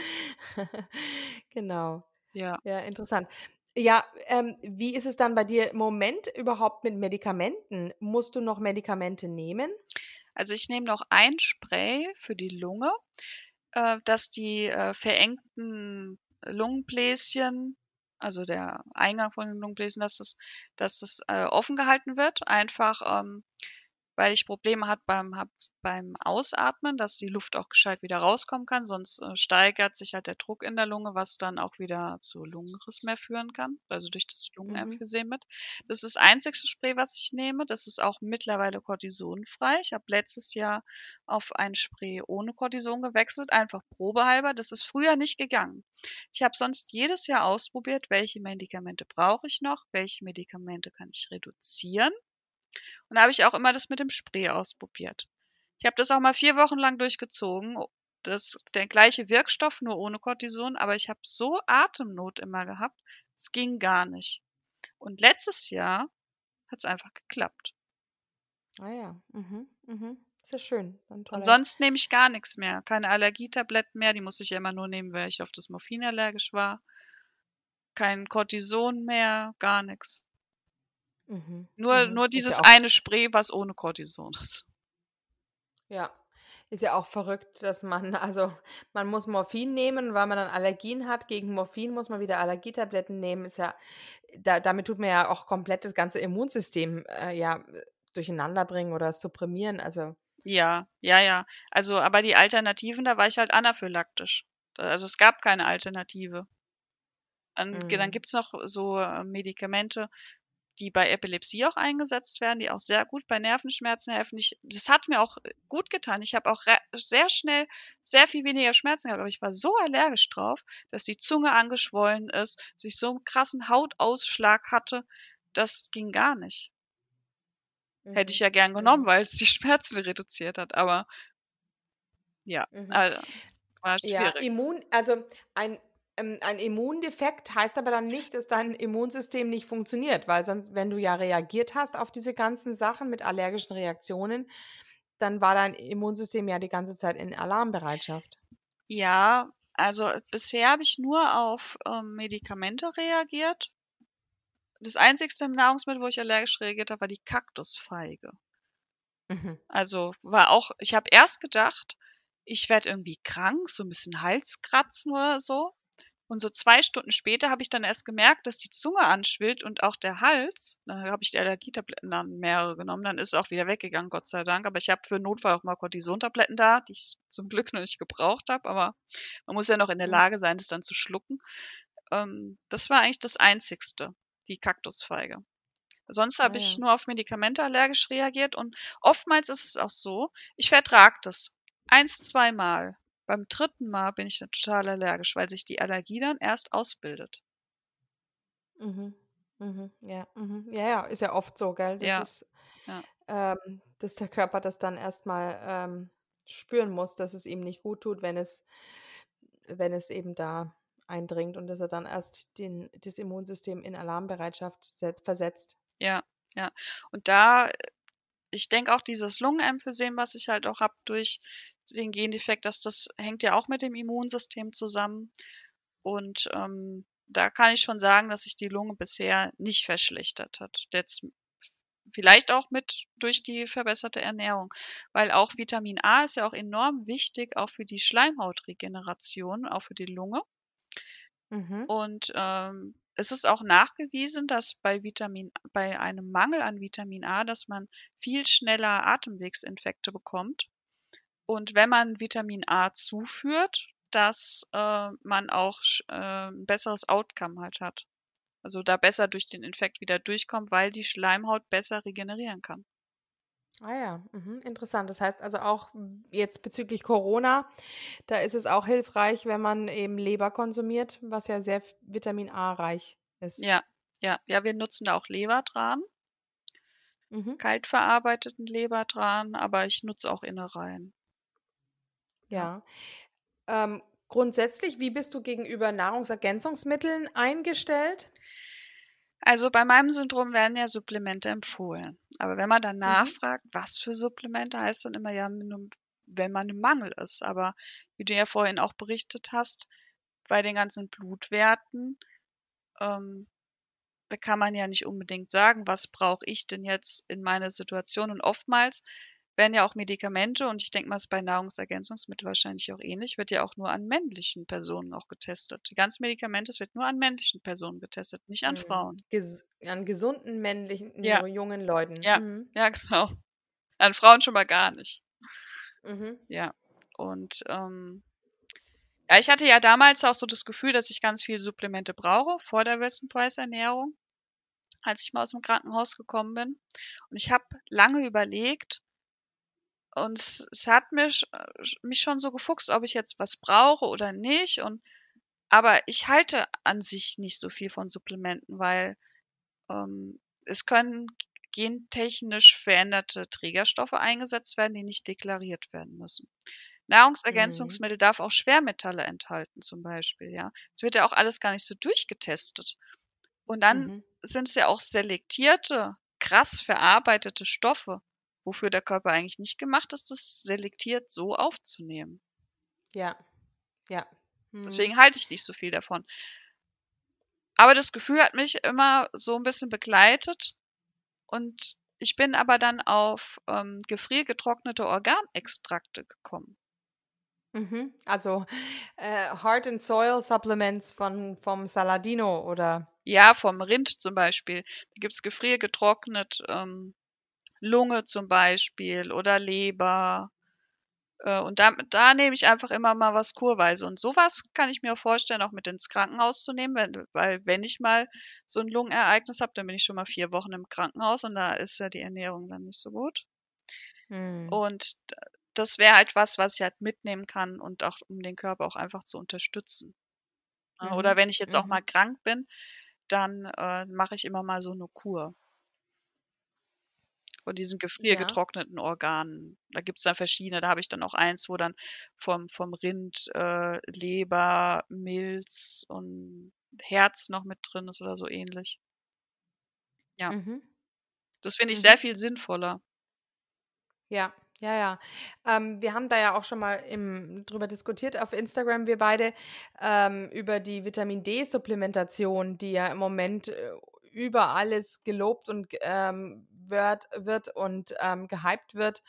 Genau. Ja. Ja, interessant. Ja, ähm, wie ist es dann bei dir im Moment überhaupt mit Medikamenten? Musst du noch Medikamente nehmen? Also ich nehme noch ein Spray für die Lunge, dass die äh, verengten Lungenbläschen, also der Eingang von den Lungenbläschen, dass das, dass das äh, offen gehalten wird. Einfach, ähm, weil ich Probleme hat beim, hab beim Ausatmen, dass die Luft auch gescheit wieder rauskommen kann. Sonst äh, steigert sich halt der Druck in der Lunge, was dann auch wieder zu Lungenriss mehr führen kann. Also durch das Lungenemphysem mhm. mit. Das ist das einzigste Spray, was ich nehme. Das ist auch mittlerweile kortisonfrei. Ich habe letztes Jahr auf ein Spray ohne Kortison gewechselt, einfach probehalber. Das ist früher nicht gegangen. Ich habe sonst jedes Jahr ausprobiert, welche Medikamente brauche ich noch, welche Medikamente kann ich reduzieren. Und da habe ich auch immer das mit dem Spray ausprobiert. Ich habe das auch mal vier Wochen lang durchgezogen. Das, der gleiche Wirkstoff, nur ohne Kortison, aber ich habe so Atemnot immer gehabt, es ging gar nicht. Und letztes Jahr hat es einfach geklappt. Ah ja, mhm, mhm. Sehr schön. Und sonst nehme ich gar nichts mehr. Keine Allergietabletten mehr, die muss ich ja immer nur nehmen, weil ich auf das Morphin allergisch war. Kein Kortison mehr, gar nichts. Mhm. Nur, mhm. nur dieses ja eine Spray, was ohne Kortison ist. Ja, ist ja auch verrückt, dass man, also man muss Morphin nehmen, weil man dann Allergien hat. Gegen Morphin muss man wieder Allergietabletten nehmen. Ist ja, da, damit tut man ja auch komplett das ganze Immunsystem äh, ja, durcheinander bringen oder supprimieren. Also. Ja, ja, ja. Also, aber die Alternativen, da war ich halt anaphylaktisch. Also es gab keine Alternative. Dann, mhm. dann gibt es noch so Medikamente, die bei Epilepsie auch eingesetzt werden, die auch sehr gut bei Nervenschmerzen helfen. Ich, das hat mir auch gut getan. Ich habe auch re- sehr schnell sehr viel weniger Schmerzen gehabt, aber ich war so allergisch drauf, dass die Zunge angeschwollen ist, dass ich so einen krassen Hautausschlag hatte, das ging gar nicht. Mhm. Hätte ich ja gern genommen, weil es die Schmerzen reduziert hat, aber ja, mhm. also, war schwierig. Ja, immun, also ein Ein Immundefekt heißt aber dann nicht, dass dein Immunsystem nicht funktioniert, weil sonst, wenn du ja reagiert hast auf diese ganzen Sachen mit allergischen Reaktionen, dann war dein Immunsystem ja die ganze Zeit in Alarmbereitschaft. Ja, also bisher habe ich nur auf ähm, Medikamente reagiert. Das einzige Nahrungsmittel, wo ich allergisch reagiert habe, war die Kaktusfeige. Mhm. Also war auch, ich habe erst gedacht, ich werde irgendwie krank, so ein bisschen Halskratzen oder so. Und so zwei Stunden später habe ich dann erst gemerkt, dass die Zunge anschwillt und auch der Hals. Dann habe ich die Allergietabletten dann mehrere genommen. Dann ist es auch wieder weggegangen, Gott sei Dank. Aber ich habe für Notfall auch mal Kortisontabletten da, die ich zum Glück noch nicht gebraucht habe. Aber man muss ja noch in der Lage sein, das dann zu schlucken. Ähm, das war eigentlich das Einzigste, die Kaktusfeige. Sonst habe ah, ja. ich nur auf Medikamente allergisch reagiert. Und oftmals ist es auch so, ich vertrage das eins, zweimal. Beim dritten Mal bin ich total allergisch, weil sich die Allergie dann erst ausbildet. Mhm, mhm, ja, mhm. ja, ja, ist ja oft so, gell? Das ja. ist, ja. Ähm, dass der Körper das dann erstmal ähm, spüren muss, dass es ihm nicht gut tut, wenn es, wenn es eben da eindringt und dass er dann erst den, das Immunsystem in Alarmbereitschaft set- versetzt. Ja, ja. Und da ich denke auch dieses Lungenemphysem, was ich halt auch habe durch den Gendefekt, dass das hängt ja auch mit dem Immunsystem zusammen. Und ähm, da kann ich schon sagen, dass sich die Lunge bisher nicht verschlechtert hat. Jetzt vielleicht auch mit durch die verbesserte Ernährung, weil auch Vitamin A ist ja auch enorm wichtig, auch für die Schleimhautregeneration, auch für die Lunge. Mhm. Und ähm, es ist auch nachgewiesen, dass bei Vitamin, bei einem Mangel an Vitamin A, dass man viel schneller Atemwegsinfekte bekommt. Und wenn man Vitamin A zuführt, dass äh, man auch äh, ein besseres Outcome halt hat. Also da besser durch den Infekt wieder durchkommt, weil die Schleimhaut besser regenerieren kann. Ah ja, mhm, interessant. Das heißt also auch jetzt bezüglich Corona, da ist es auch hilfreich, wenn man eben Leber konsumiert, was ja sehr Vitamin A reich ist. Ja, ja, ja, wir nutzen da auch Lebertran, mhm. kaltverarbeiteten Lebertran, aber ich nutze auch Innereien. Ja, ja. Ähm, grundsätzlich, wie bist du gegenüber Nahrungsergänzungsmitteln eingestellt? Also bei meinem Syndrom werden ja Supplemente empfohlen. Aber wenn man dann nachfragt, mhm. was für Supplemente, heißt dann immer ja, wenn man im Mangel ist. Aber wie du ja vorhin auch berichtet hast, bei den ganzen Blutwerten, ähm, da kann man ja nicht unbedingt sagen, was brauche ich denn jetzt in meiner Situation. Und oftmals werden ja auch Medikamente, und ich denke mal, es ist bei Nahrungsergänzungsmitteln wahrscheinlich auch ähnlich, wird ja auch nur an männlichen Personen auch getestet. Die ganzen Medikamente, es wird nur an männlichen Personen getestet, nicht an mhm. Frauen. Ges- an gesunden männlichen, ja. jungen Leuten. Ja. Mhm. ja, genau. An Frauen schon mal gar nicht. Mhm. Ja, und ähm, ja, ich hatte ja damals auch so das Gefühl, dass ich ganz viele Supplemente brauche, vor der Weston Price Ernährung, als ich mal aus dem Krankenhaus gekommen bin. Und ich habe lange überlegt, und es hat mich, mich schon so gefuchst, ob ich jetzt was brauche oder nicht. Und, aber ich halte an sich nicht so viel von Supplementen, weil ähm, es können gentechnisch veränderte Trägerstoffe eingesetzt werden, die nicht deklariert werden müssen. Nahrungsergänzungsmittel mhm. darf auch Schwermetalle enthalten zum Beispiel. Ja, es wird ja auch alles gar nicht so durchgetestet. Und dann mhm. sind es ja auch selektierte, krass verarbeitete Stoffe, wofür der Körper eigentlich nicht gemacht ist, das selektiert so aufzunehmen. Ja, ja. Hm. Deswegen halte ich nicht so viel davon. Aber das Gefühl hat mich immer so ein bisschen begleitet. Und ich bin aber dann auf ähm, gefriergetrocknete Organextrakte gekommen. Mhm. Also äh, Heart and Soil Supplements von, vom Saladino, oder? Ja, vom Rind zum Beispiel. Da gibt es gefriergetrocknet ähm, Lunge zum Beispiel oder Leber. Und da, da nehme ich einfach immer mal was kurweise. Und sowas kann ich mir vorstellen, auch mit ins Krankenhaus zu nehmen, weil, weil wenn ich mal so ein Lungenereignis habe, dann bin ich schon mal vier Wochen im Krankenhaus und da ist ja die Ernährung dann nicht so gut. Hm. Und das wäre halt was, was ich halt mitnehmen kann und auch um den Körper auch einfach zu unterstützen. Mhm. Oder wenn ich jetzt mhm. auch mal krank bin, dann äh, mache ich immer mal so eine Kur von diesen gefriergetrockneten ja. Organen. Da gibt es dann verschiedene. Da habe ich dann auch eins, wo dann vom, vom Rind, äh, Leber, Milz und Herz noch mit drin ist oder so ähnlich. Ja. Mhm. Das finde ich mhm. sehr viel sinnvoller. Ja, ja, ja. Ähm, wir haben da ja auch schon mal im, drüber diskutiert auf Instagram, wir beide, ähm, über die Vitamin D-Supplementation, die ja im Moment äh, über alles gelobt und ähm, wird, wird und ähm, gehypt wird.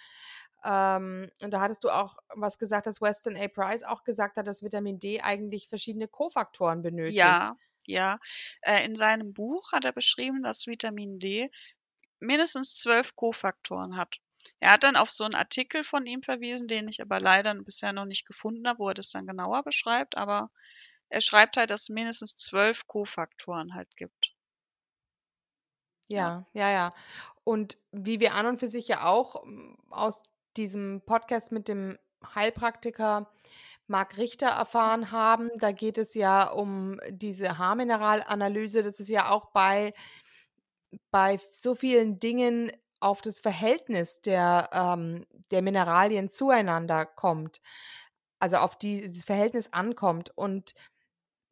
Ähm, und da hattest du auch was gesagt, dass Weston A. Price auch gesagt hat, dass Vitamin D eigentlich verschiedene Kofaktoren benötigt. Ja, ja. Äh, in seinem Buch hat er beschrieben, dass Vitamin D mindestens zwölf Kofaktoren hat. Er hat dann auf so einen Artikel von ihm verwiesen, den ich aber leider bisher noch nicht gefunden habe, wo er das dann genauer beschreibt. Aber er schreibt halt, dass es mindestens zwölf Kofaktoren halt gibt. Ja, ja, ja. Und wie wir an und für sich ja auch aus diesem Podcast mit dem Heilpraktiker Marc Richter erfahren haben, da geht es ja um diese Haarmineralanalyse. Das ist ja auch bei, bei so vielen Dingen auf das Verhältnis der, ähm, der Mineralien zueinander kommt, also auf dieses Verhältnis ankommt. Und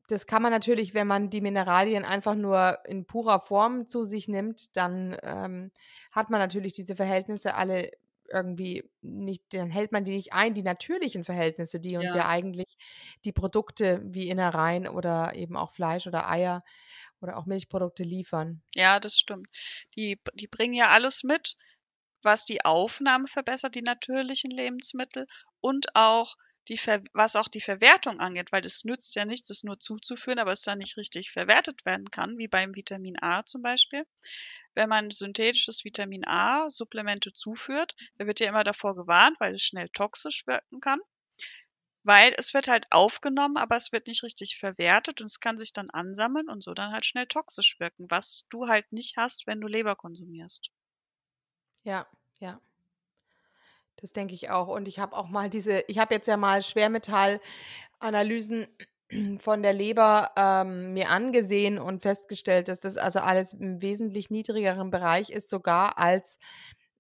Das kann man natürlich, wenn man die Mineralien einfach nur in purer Form zu sich nimmt, dann ähm, hat man natürlich diese Verhältnisse alle irgendwie nicht, dann hält man die nicht ein, die natürlichen Verhältnisse, die uns ja, ja eigentlich die Produkte wie Innereien oder eben auch Fleisch oder Eier oder auch Milchprodukte liefern. Ja, das stimmt. Die, die bringen ja alles mit, was die Aufnahme verbessert, die natürlichen Lebensmittel und auch die Ver- was auch die Verwertung angeht, weil es nützt ja nichts, es nur zuzuführen, aber es dann nicht richtig verwertet werden kann, wie beim Vitamin A zum Beispiel. Wenn man synthetisches Vitamin A Supplemente zuführt, da wird ja immer davor gewarnt, weil es schnell toxisch wirken kann, weil es wird halt aufgenommen, aber es wird nicht richtig verwertet und es kann sich dann ansammeln und so dann halt schnell toxisch wirken, was du halt nicht hast, wenn du Leber konsumierst. Ja, ja. Das denke ich auch. Und ich habe auch mal diese, ich habe jetzt ja mal Schwermetallanalysen von der Leber ähm, mir angesehen und festgestellt, dass das also alles im wesentlich niedrigeren Bereich ist, sogar als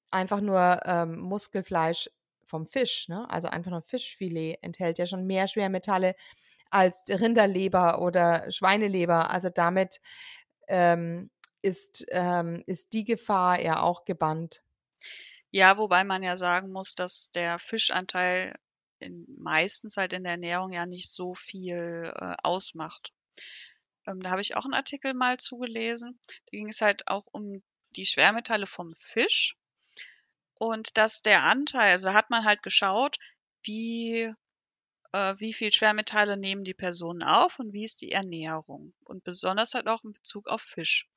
einfach nur ähm, Muskelfleisch vom Fisch, ne? Also einfach nur Fischfilet enthält ja schon mehr Schwermetalle als Rinderleber oder Schweineleber. Also damit ähm, ist, ähm, ist die Gefahr ja auch gebannt. Ja, wobei man ja sagen muss, dass der Fischanteil in, meistens halt in der Ernährung ja nicht so viel äh, ausmacht. Ähm, da habe ich auch einen Artikel mal zugelesen. Da ging es halt auch um die Schwermetalle vom Fisch. Und dass der Anteil, also hat man halt geschaut, wie, äh, wie viel Schwermetalle nehmen die Personen auf und wie ist die Ernährung. Und besonders halt auch in Bezug auf Fisch.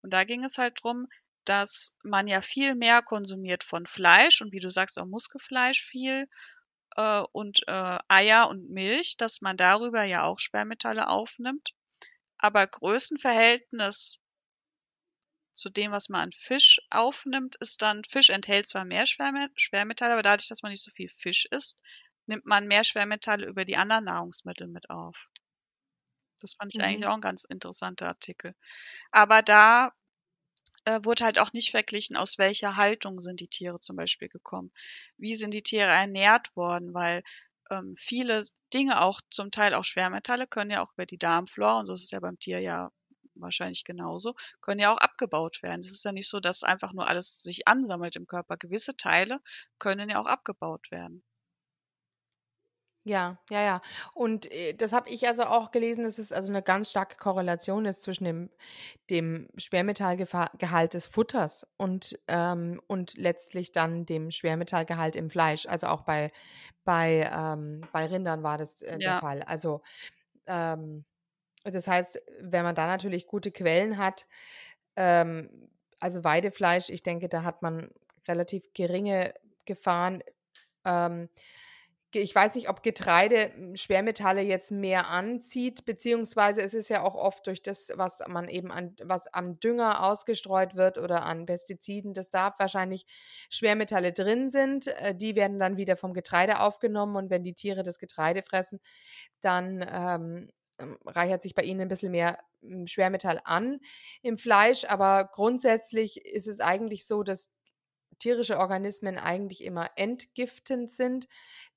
Und da ging es halt drum, dass man ja viel mehr konsumiert von Fleisch und wie du sagst auch Muskelfleisch viel äh, und äh, Eier und Milch, dass man darüber ja auch Schwermetalle aufnimmt. Aber Größenverhältnis zu dem, was man an Fisch aufnimmt, ist dann, Fisch enthält zwar mehr Schwerme- Schwermetalle, aber dadurch, dass man nicht so viel Fisch isst, nimmt man mehr Schwermetalle über die anderen Nahrungsmittel mit auf. Das fand ich mhm. eigentlich auch ein ganz interessanter Artikel. Aber da wurde halt auch nicht verglichen, aus welcher Haltung sind die Tiere zum Beispiel gekommen. Wie sind die Tiere ernährt worden, weil ähm, viele Dinge, auch zum Teil auch Schwermetalle, können ja auch über die Darmflora, und so ist es ja beim Tier ja wahrscheinlich genauso, können ja auch abgebaut werden. Es ist ja nicht so, dass einfach nur alles sich ansammelt im Körper. Gewisse Teile können ja auch abgebaut werden. Ja, ja, ja. Und äh, das habe ich also auch gelesen, dass es also eine ganz starke Korrelation ist zwischen dem, dem Schwermetallgehalt des Futters und, ähm, und letztlich dann dem Schwermetallgehalt im Fleisch. Also auch bei, bei, ähm, bei Rindern war das äh, ja. der Fall. Also ähm, das heißt, wenn man da natürlich gute Quellen hat, ähm, also Weidefleisch, ich denke, da hat man relativ geringe Gefahren. ähm, Ich weiß nicht, ob Getreide Schwermetalle jetzt mehr anzieht, beziehungsweise es ist ja auch oft durch das, was man eben an, was am Dünger ausgestreut wird oder an Pestiziden, dass da wahrscheinlich Schwermetalle drin sind. Die werden dann wieder vom Getreide aufgenommen und wenn die Tiere das Getreide fressen, dann ähm, reichert sich bei ihnen ein bisschen mehr Schwermetall an im Fleisch. Aber grundsätzlich ist es eigentlich so, dass tierische Organismen eigentlich immer entgiftend sind,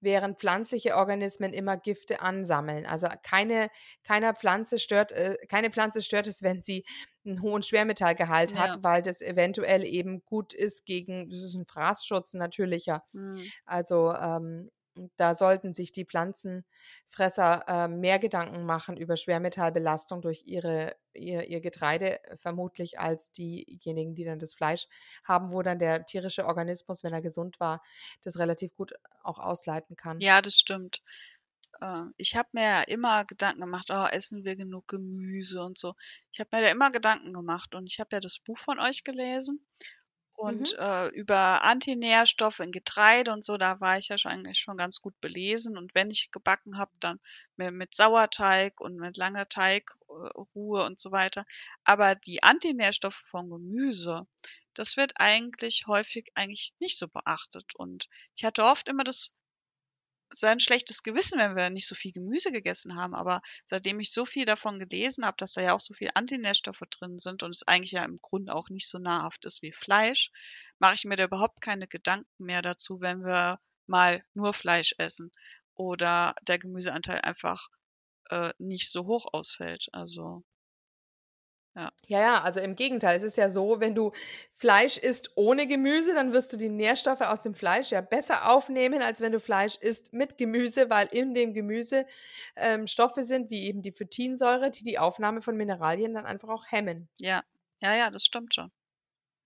während pflanzliche Organismen immer Gifte ansammeln. Also keine, keiner Pflanze stört, äh, keine Pflanze stört es, wenn sie einen hohen Schwermetallgehalt ja. hat, weil das eventuell eben gut ist gegen, das ist ein Fraßschutz, ein natürlicher. Mhm. Also ähm, da sollten sich die Pflanzenfresser äh, mehr Gedanken machen über Schwermetallbelastung durch ihre, ihr, ihr Getreide vermutlich als diejenigen, die dann das Fleisch haben, wo dann der tierische Organismus, wenn er gesund war, das relativ gut auch ausleiten kann. Ja, das stimmt. Äh, ich habe mir ja immer Gedanken gemacht, oh, essen wir genug Gemüse und so. Ich habe mir da immer Gedanken gemacht und ich habe ja das Buch von euch gelesen. Und mhm. äh, über Antinährstoffe in Getreide und so, da war ich ja schon, eigentlich schon ganz gut belesen. Und wenn ich gebacken habe, dann mit Sauerteig und mit langer Teigruhe und so weiter. Aber die Antinährstoffe von Gemüse, das wird eigentlich häufig eigentlich nicht so beachtet. Und ich hatte oft immer das so ein schlechtes Gewissen, wenn wir nicht so viel Gemüse gegessen haben. Aber seitdem ich so viel davon gelesen habe, dass da ja auch so viel Antinährstoffe drin sind und es eigentlich ja im Grunde auch nicht so nahrhaft ist wie Fleisch, mache ich mir da überhaupt keine Gedanken mehr dazu, wenn wir mal nur Fleisch essen oder der Gemüseanteil einfach äh, nicht so hoch ausfällt. Also ja. Ja, ja, also im Gegenteil. Es ist ja so, wenn du Fleisch isst ohne Gemüse, dann wirst du die Nährstoffe aus dem Fleisch ja besser aufnehmen, als wenn du Fleisch isst mit Gemüse, weil in dem Gemüse ähm, Stoffe sind, wie eben die Phytinsäure, die die Aufnahme von Mineralien dann einfach auch hemmen. Ja, ja, ja, das stimmt schon.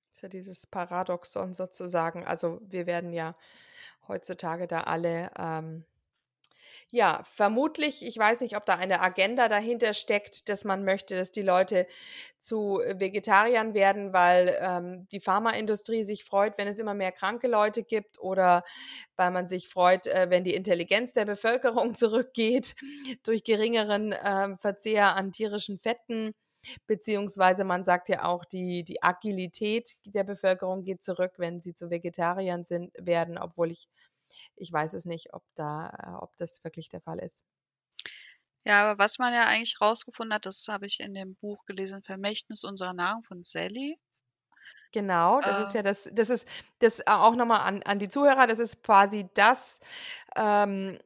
Das ist ja dieses Paradoxon sozusagen. Also wir werden ja heutzutage da alle... Ähm, Ja, vermutlich, ich weiß nicht, ob da eine Agenda dahinter steckt, dass man möchte, dass die Leute zu Vegetariern werden, weil ähm, die Pharmaindustrie sich freut, wenn es immer mehr kranke Leute gibt, oder weil man sich freut, äh, wenn die Intelligenz der Bevölkerung zurückgeht durch geringeren äh, Verzehr an tierischen Fetten, beziehungsweise man sagt ja auch, die, die Agilität der Bevölkerung geht zurück, wenn sie zu Vegetariern sind, werden, obwohl ich Ich weiß es nicht, ob da, ob das wirklich der Fall ist. Ja, aber was man ja eigentlich rausgefunden hat, das habe ich in dem Buch gelesen, Vermächtnis unserer Nahrung von Sally. Genau, das äh, ist ja das, das ist das auch nochmal an, an die Zuhörer, das ist quasi das ähm,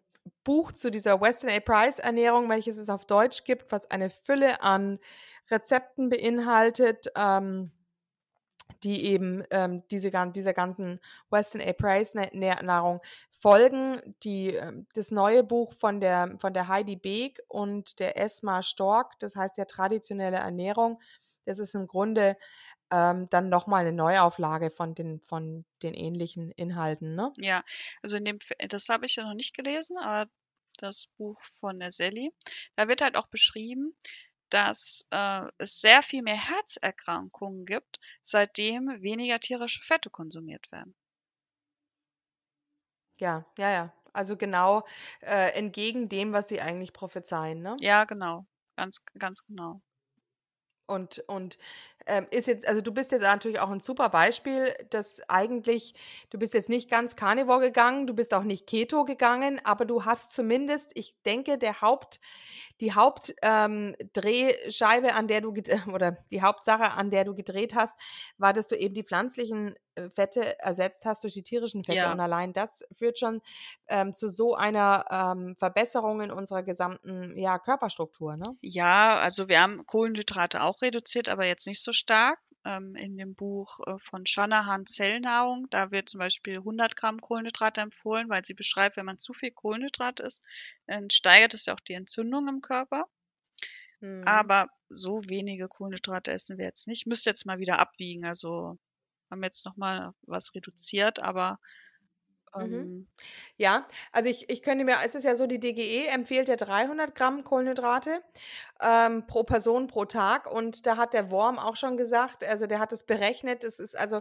Buch zu dieser Weston A. Price Ernährung, welches es auf Deutsch gibt, was eine Fülle an Rezepten beinhaltet, ähm, die eben ähm, diese, dieser ganzen Weston A. Price Nahrung folgen. Die, das neue Buch von der, von der Heidi Beek und der Esma Stork, das heißt ja traditionelle Ernährung, das ist im Grunde ähm, dann nochmal eine Neuauflage von den, von den ähnlichen Inhalten, ne? Ja, also in dem, das habe ich ja noch nicht gelesen, aber das Buch von der Sally, da wird halt auch beschrieben, dass äh, es sehr viel mehr Herzerkrankungen gibt, seitdem weniger tierische Fette konsumiert werden. Ja, ja, ja. Also genau äh, entgegen dem, was sie eigentlich prophezeien, ne? Ja, genau. Ganz, ganz genau. Und, und ähm, ist jetzt, also du bist jetzt natürlich auch ein super Beispiel, dass eigentlich, du bist jetzt nicht ganz Carnivore gegangen, du bist auch nicht Keto gegangen, aber du hast zumindest, ich denke, der Haupt, die Hauptdrehscheibe, ähm, an der du, oder die Hauptsache, an der du gedreht hast, war, dass du eben die pflanzlichen Fette ersetzt hast durch die tierischen Fette. Ja. Und allein das führt schon ähm, zu so einer ähm, Verbesserung in unserer gesamten ja, Körperstruktur, ne? Ja, also wir haben Kohlenhydrate auch reduziert, aber jetzt nicht so stark. Ähm, in dem Buch äh, von Shanahan Zellnahrung, da wird zum Beispiel hundert Gramm Kohlenhydrate empfohlen, weil sie beschreibt, wenn man zu viel Kohlenhydrate isst, dann steigert es ja auch die Entzündung im Körper. Mhm. Aber so wenige Kohlenhydrate essen wir jetzt nicht. Müsst jetzt mal wieder abwiegen, also haben jetzt nochmal was reduziert, aber ähm, mhm. Ja, also ich, ich könnte mir, es ist ja so, die D G E empfiehlt ja dreihundert Gramm Kohlenhydrate ähm, pro Person pro Tag, und da hat der Worm auch schon gesagt, also der hat es berechnet, es ist also,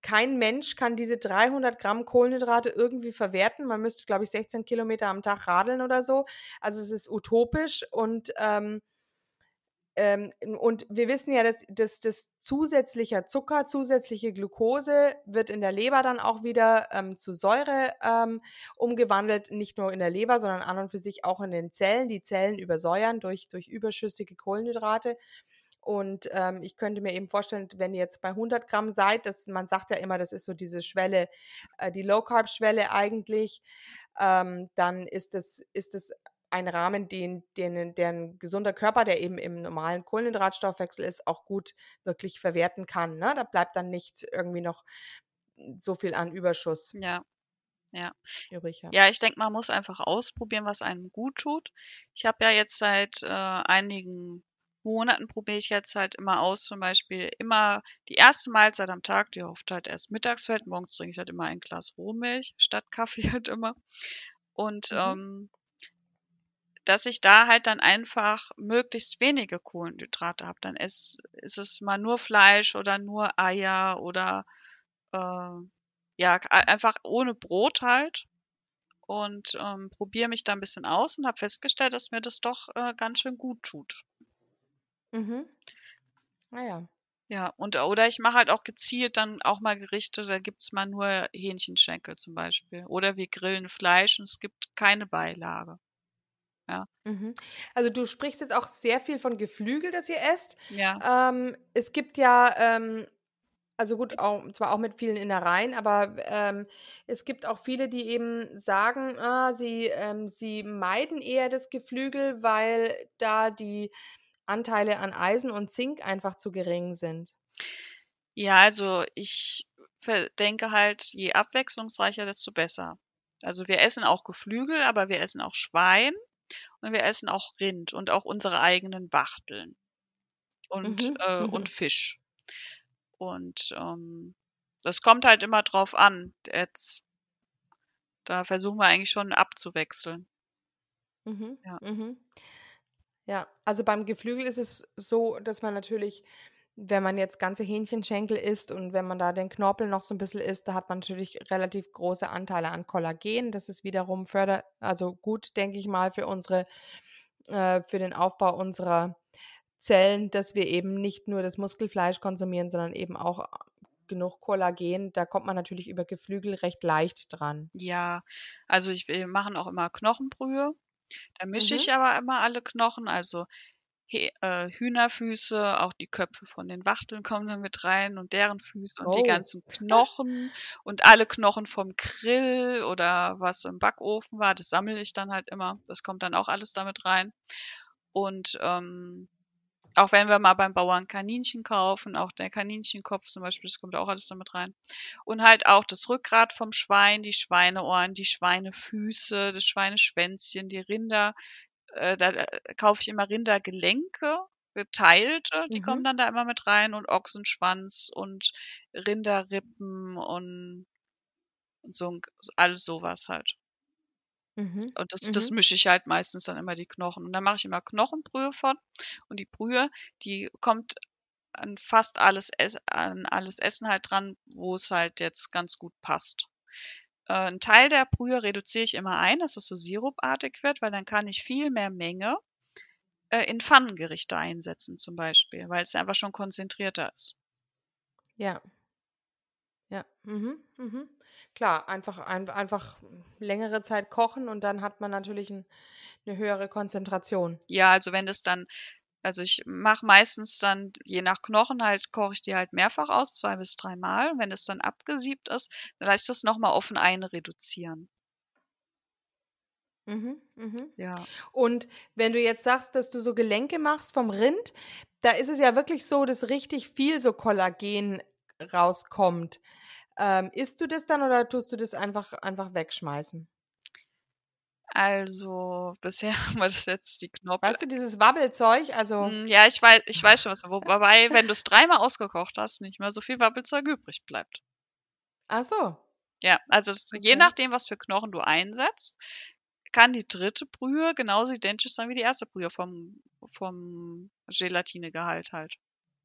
kein Mensch kann diese dreihundert Gramm Kohlenhydrate irgendwie verwerten, man müsste, glaube ich, sechzehn Kilometer am Tag radeln oder so, also es ist utopisch. Und ähm, Ähm, und wir wissen ja, dass, dass, dass zusätzlicher Zucker, zusätzliche Glucose wird in der Leber dann auch wieder ähm, zu Säure ähm, umgewandelt, nicht nur in der Leber, sondern an und für sich auch in den Zellen. Die Zellen übersäuern durch, durch überschüssige Kohlenhydrate. Und ähm, ich könnte mir eben vorstellen, wenn ihr jetzt bei hundert Gramm seid, dass, man sagt ja immer, das ist so diese Schwelle, äh, die Low-Carb-Schwelle eigentlich, ähm, dann ist das, ist das ein Rahmen, den, den, der ein gesunder Körper, der eben im normalen Kohlenhydratstoffwechsel ist, auch gut wirklich verwerten kann, ne? Da bleibt dann nicht irgendwie noch so viel an Überschuss. Ja, ja. Übrig, ja. Ja, ich denke, man muss einfach ausprobieren, was einem gut tut. Ich habe ja jetzt seit äh, einigen Monaten probiere ich jetzt halt immer aus, zum Beispiel immer die erste Mahlzeit am Tag, die oft halt erst mittags fällt. Morgens trinke ich halt immer ein Glas Rohmilch statt Kaffee halt immer. Und mhm. ähm, dass ich da halt dann einfach möglichst wenige Kohlenhydrate habe. Dann ist, ist es mal nur Fleisch oder nur Eier oder äh, ja, einfach ohne Brot halt, und ähm, probiere mich da ein bisschen aus und habe festgestellt, dass mir das doch äh, ganz schön gut tut. Mhm. Naja. Ja, und oder ich mache halt auch gezielt dann auch mal Gerichte, da gibt's mal nur Hähnchenschenkel zum Beispiel. Oder wir grillen Fleisch und es gibt keine Beilage. Ja. Mhm. Also du sprichst jetzt auch sehr viel von Geflügel, das ihr esst. Ja. Ähm, es gibt ja, ähm, Also gut, auch, zwar auch mit vielen Innereien, aber ähm, es gibt auch viele, die eben sagen, äh, sie, ähm, sie meiden eher das Geflügel, weil da die Anteile an Eisen und Zink einfach zu gering sind. Ja, also ich denke halt, je abwechslungsreicher, desto besser. Also wir essen auch Geflügel, aber wir essen auch Schwein und wir essen auch Rind und auch unsere eigenen Wachteln und, mhm, äh, mhm. und Fisch. Und ähm, das kommt halt immer drauf an. Jetzt, da versuchen wir eigentlich schon abzuwechseln. Mhm, ja. Mhm. Ja, also beim Geflügel ist es so, dass man natürlich, wenn man jetzt ganze Hähnchenschenkel isst und wenn man da den Knorpel noch so ein bisschen isst, da hat man natürlich relativ große Anteile an Kollagen. Das ist wiederum förder, also gut, denke ich mal, für unsere, äh, für den Aufbau unserer Zellen, dass wir eben nicht nur das Muskelfleisch konsumieren, sondern eben auch genug Kollagen. Da kommt man natürlich über Geflügel recht leicht dran. Ja, also ich, wir machen auch immer Knochenbrühe. Da mische mhm. ich aber immer alle Knochen, also He- äh, Hühnerfüße, auch die Köpfe von den Wachteln kommen dann mit rein und deren Füße und oh. die ganzen Knochen und alle Knochen vom Grill oder was im Backofen war, das sammle ich dann halt immer. Das kommt dann auch alles damit rein. Und ähm, auch wenn wir mal beim Bauern Kaninchen kaufen, auch der Kaninchenkopf zum Beispiel, das kommt auch alles damit rein. Und halt auch das Rückgrat vom Schwein, die Schweineohren, die Schweinefüße, das Schweineschwänzchen, die Rinder. Äh, da äh, kaufe ich immer Rindergelenke, geteilte, die mhm. kommen dann da immer mit rein. Und Ochsenschwanz und Rinderrippen und, und so alles sowas halt. Mhm. Und das, mhm. das mische ich halt meistens dann immer die Knochen. Und dann mache ich immer Knochenbrühe von. Und die Brühe, die kommt an fast alles, an alles Essen halt dran, wo es halt jetzt ganz gut passt. Äh, einen Teil der Brühe reduziere ich immer ein, dass es so sirupartig wird, weil dann kann ich viel mehr Menge äh, in Pfannengerichte einsetzen zum Beispiel, weil es einfach schon konzentrierter ist. Ja. Ja, mhm, mhm. Klar, einfach, ein, einfach längere Zeit kochen und dann hat man natürlich ein, eine höhere Konzentration. Ja, also wenn das dann, also ich mache meistens dann, je nach Knochen halt, koche ich die halt mehrfach aus, zwei bis dreimal. Und wenn das dann abgesiebt ist, dann lasse ich das nochmal offen einreduzieren. Mhm, mhm. Ja. Und wenn du jetzt sagst, dass du so Gelenke machst vom Rind, da ist es ja wirklich so, dass richtig viel so Kollagen rauskommt. Ähm, isst du das dann oder tust du das einfach, einfach wegschmeißen? Also, bisher haben wir das jetzt die Knorpel. Weißt du, dieses Wabbelzeug? Also mm, ja, ich weiß, ich weiß schon was. Wobei, wenn du es dreimal ausgekocht hast, nicht mehr so viel Wabbelzeug übrig bleibt. Ach so. Ja, also es, okay. je nachdem, was für Knochen du einsetzt, kann die dritte Brühe genauso identisch sein wie die erste Brühe vom, vom Gelatinegehalt halt.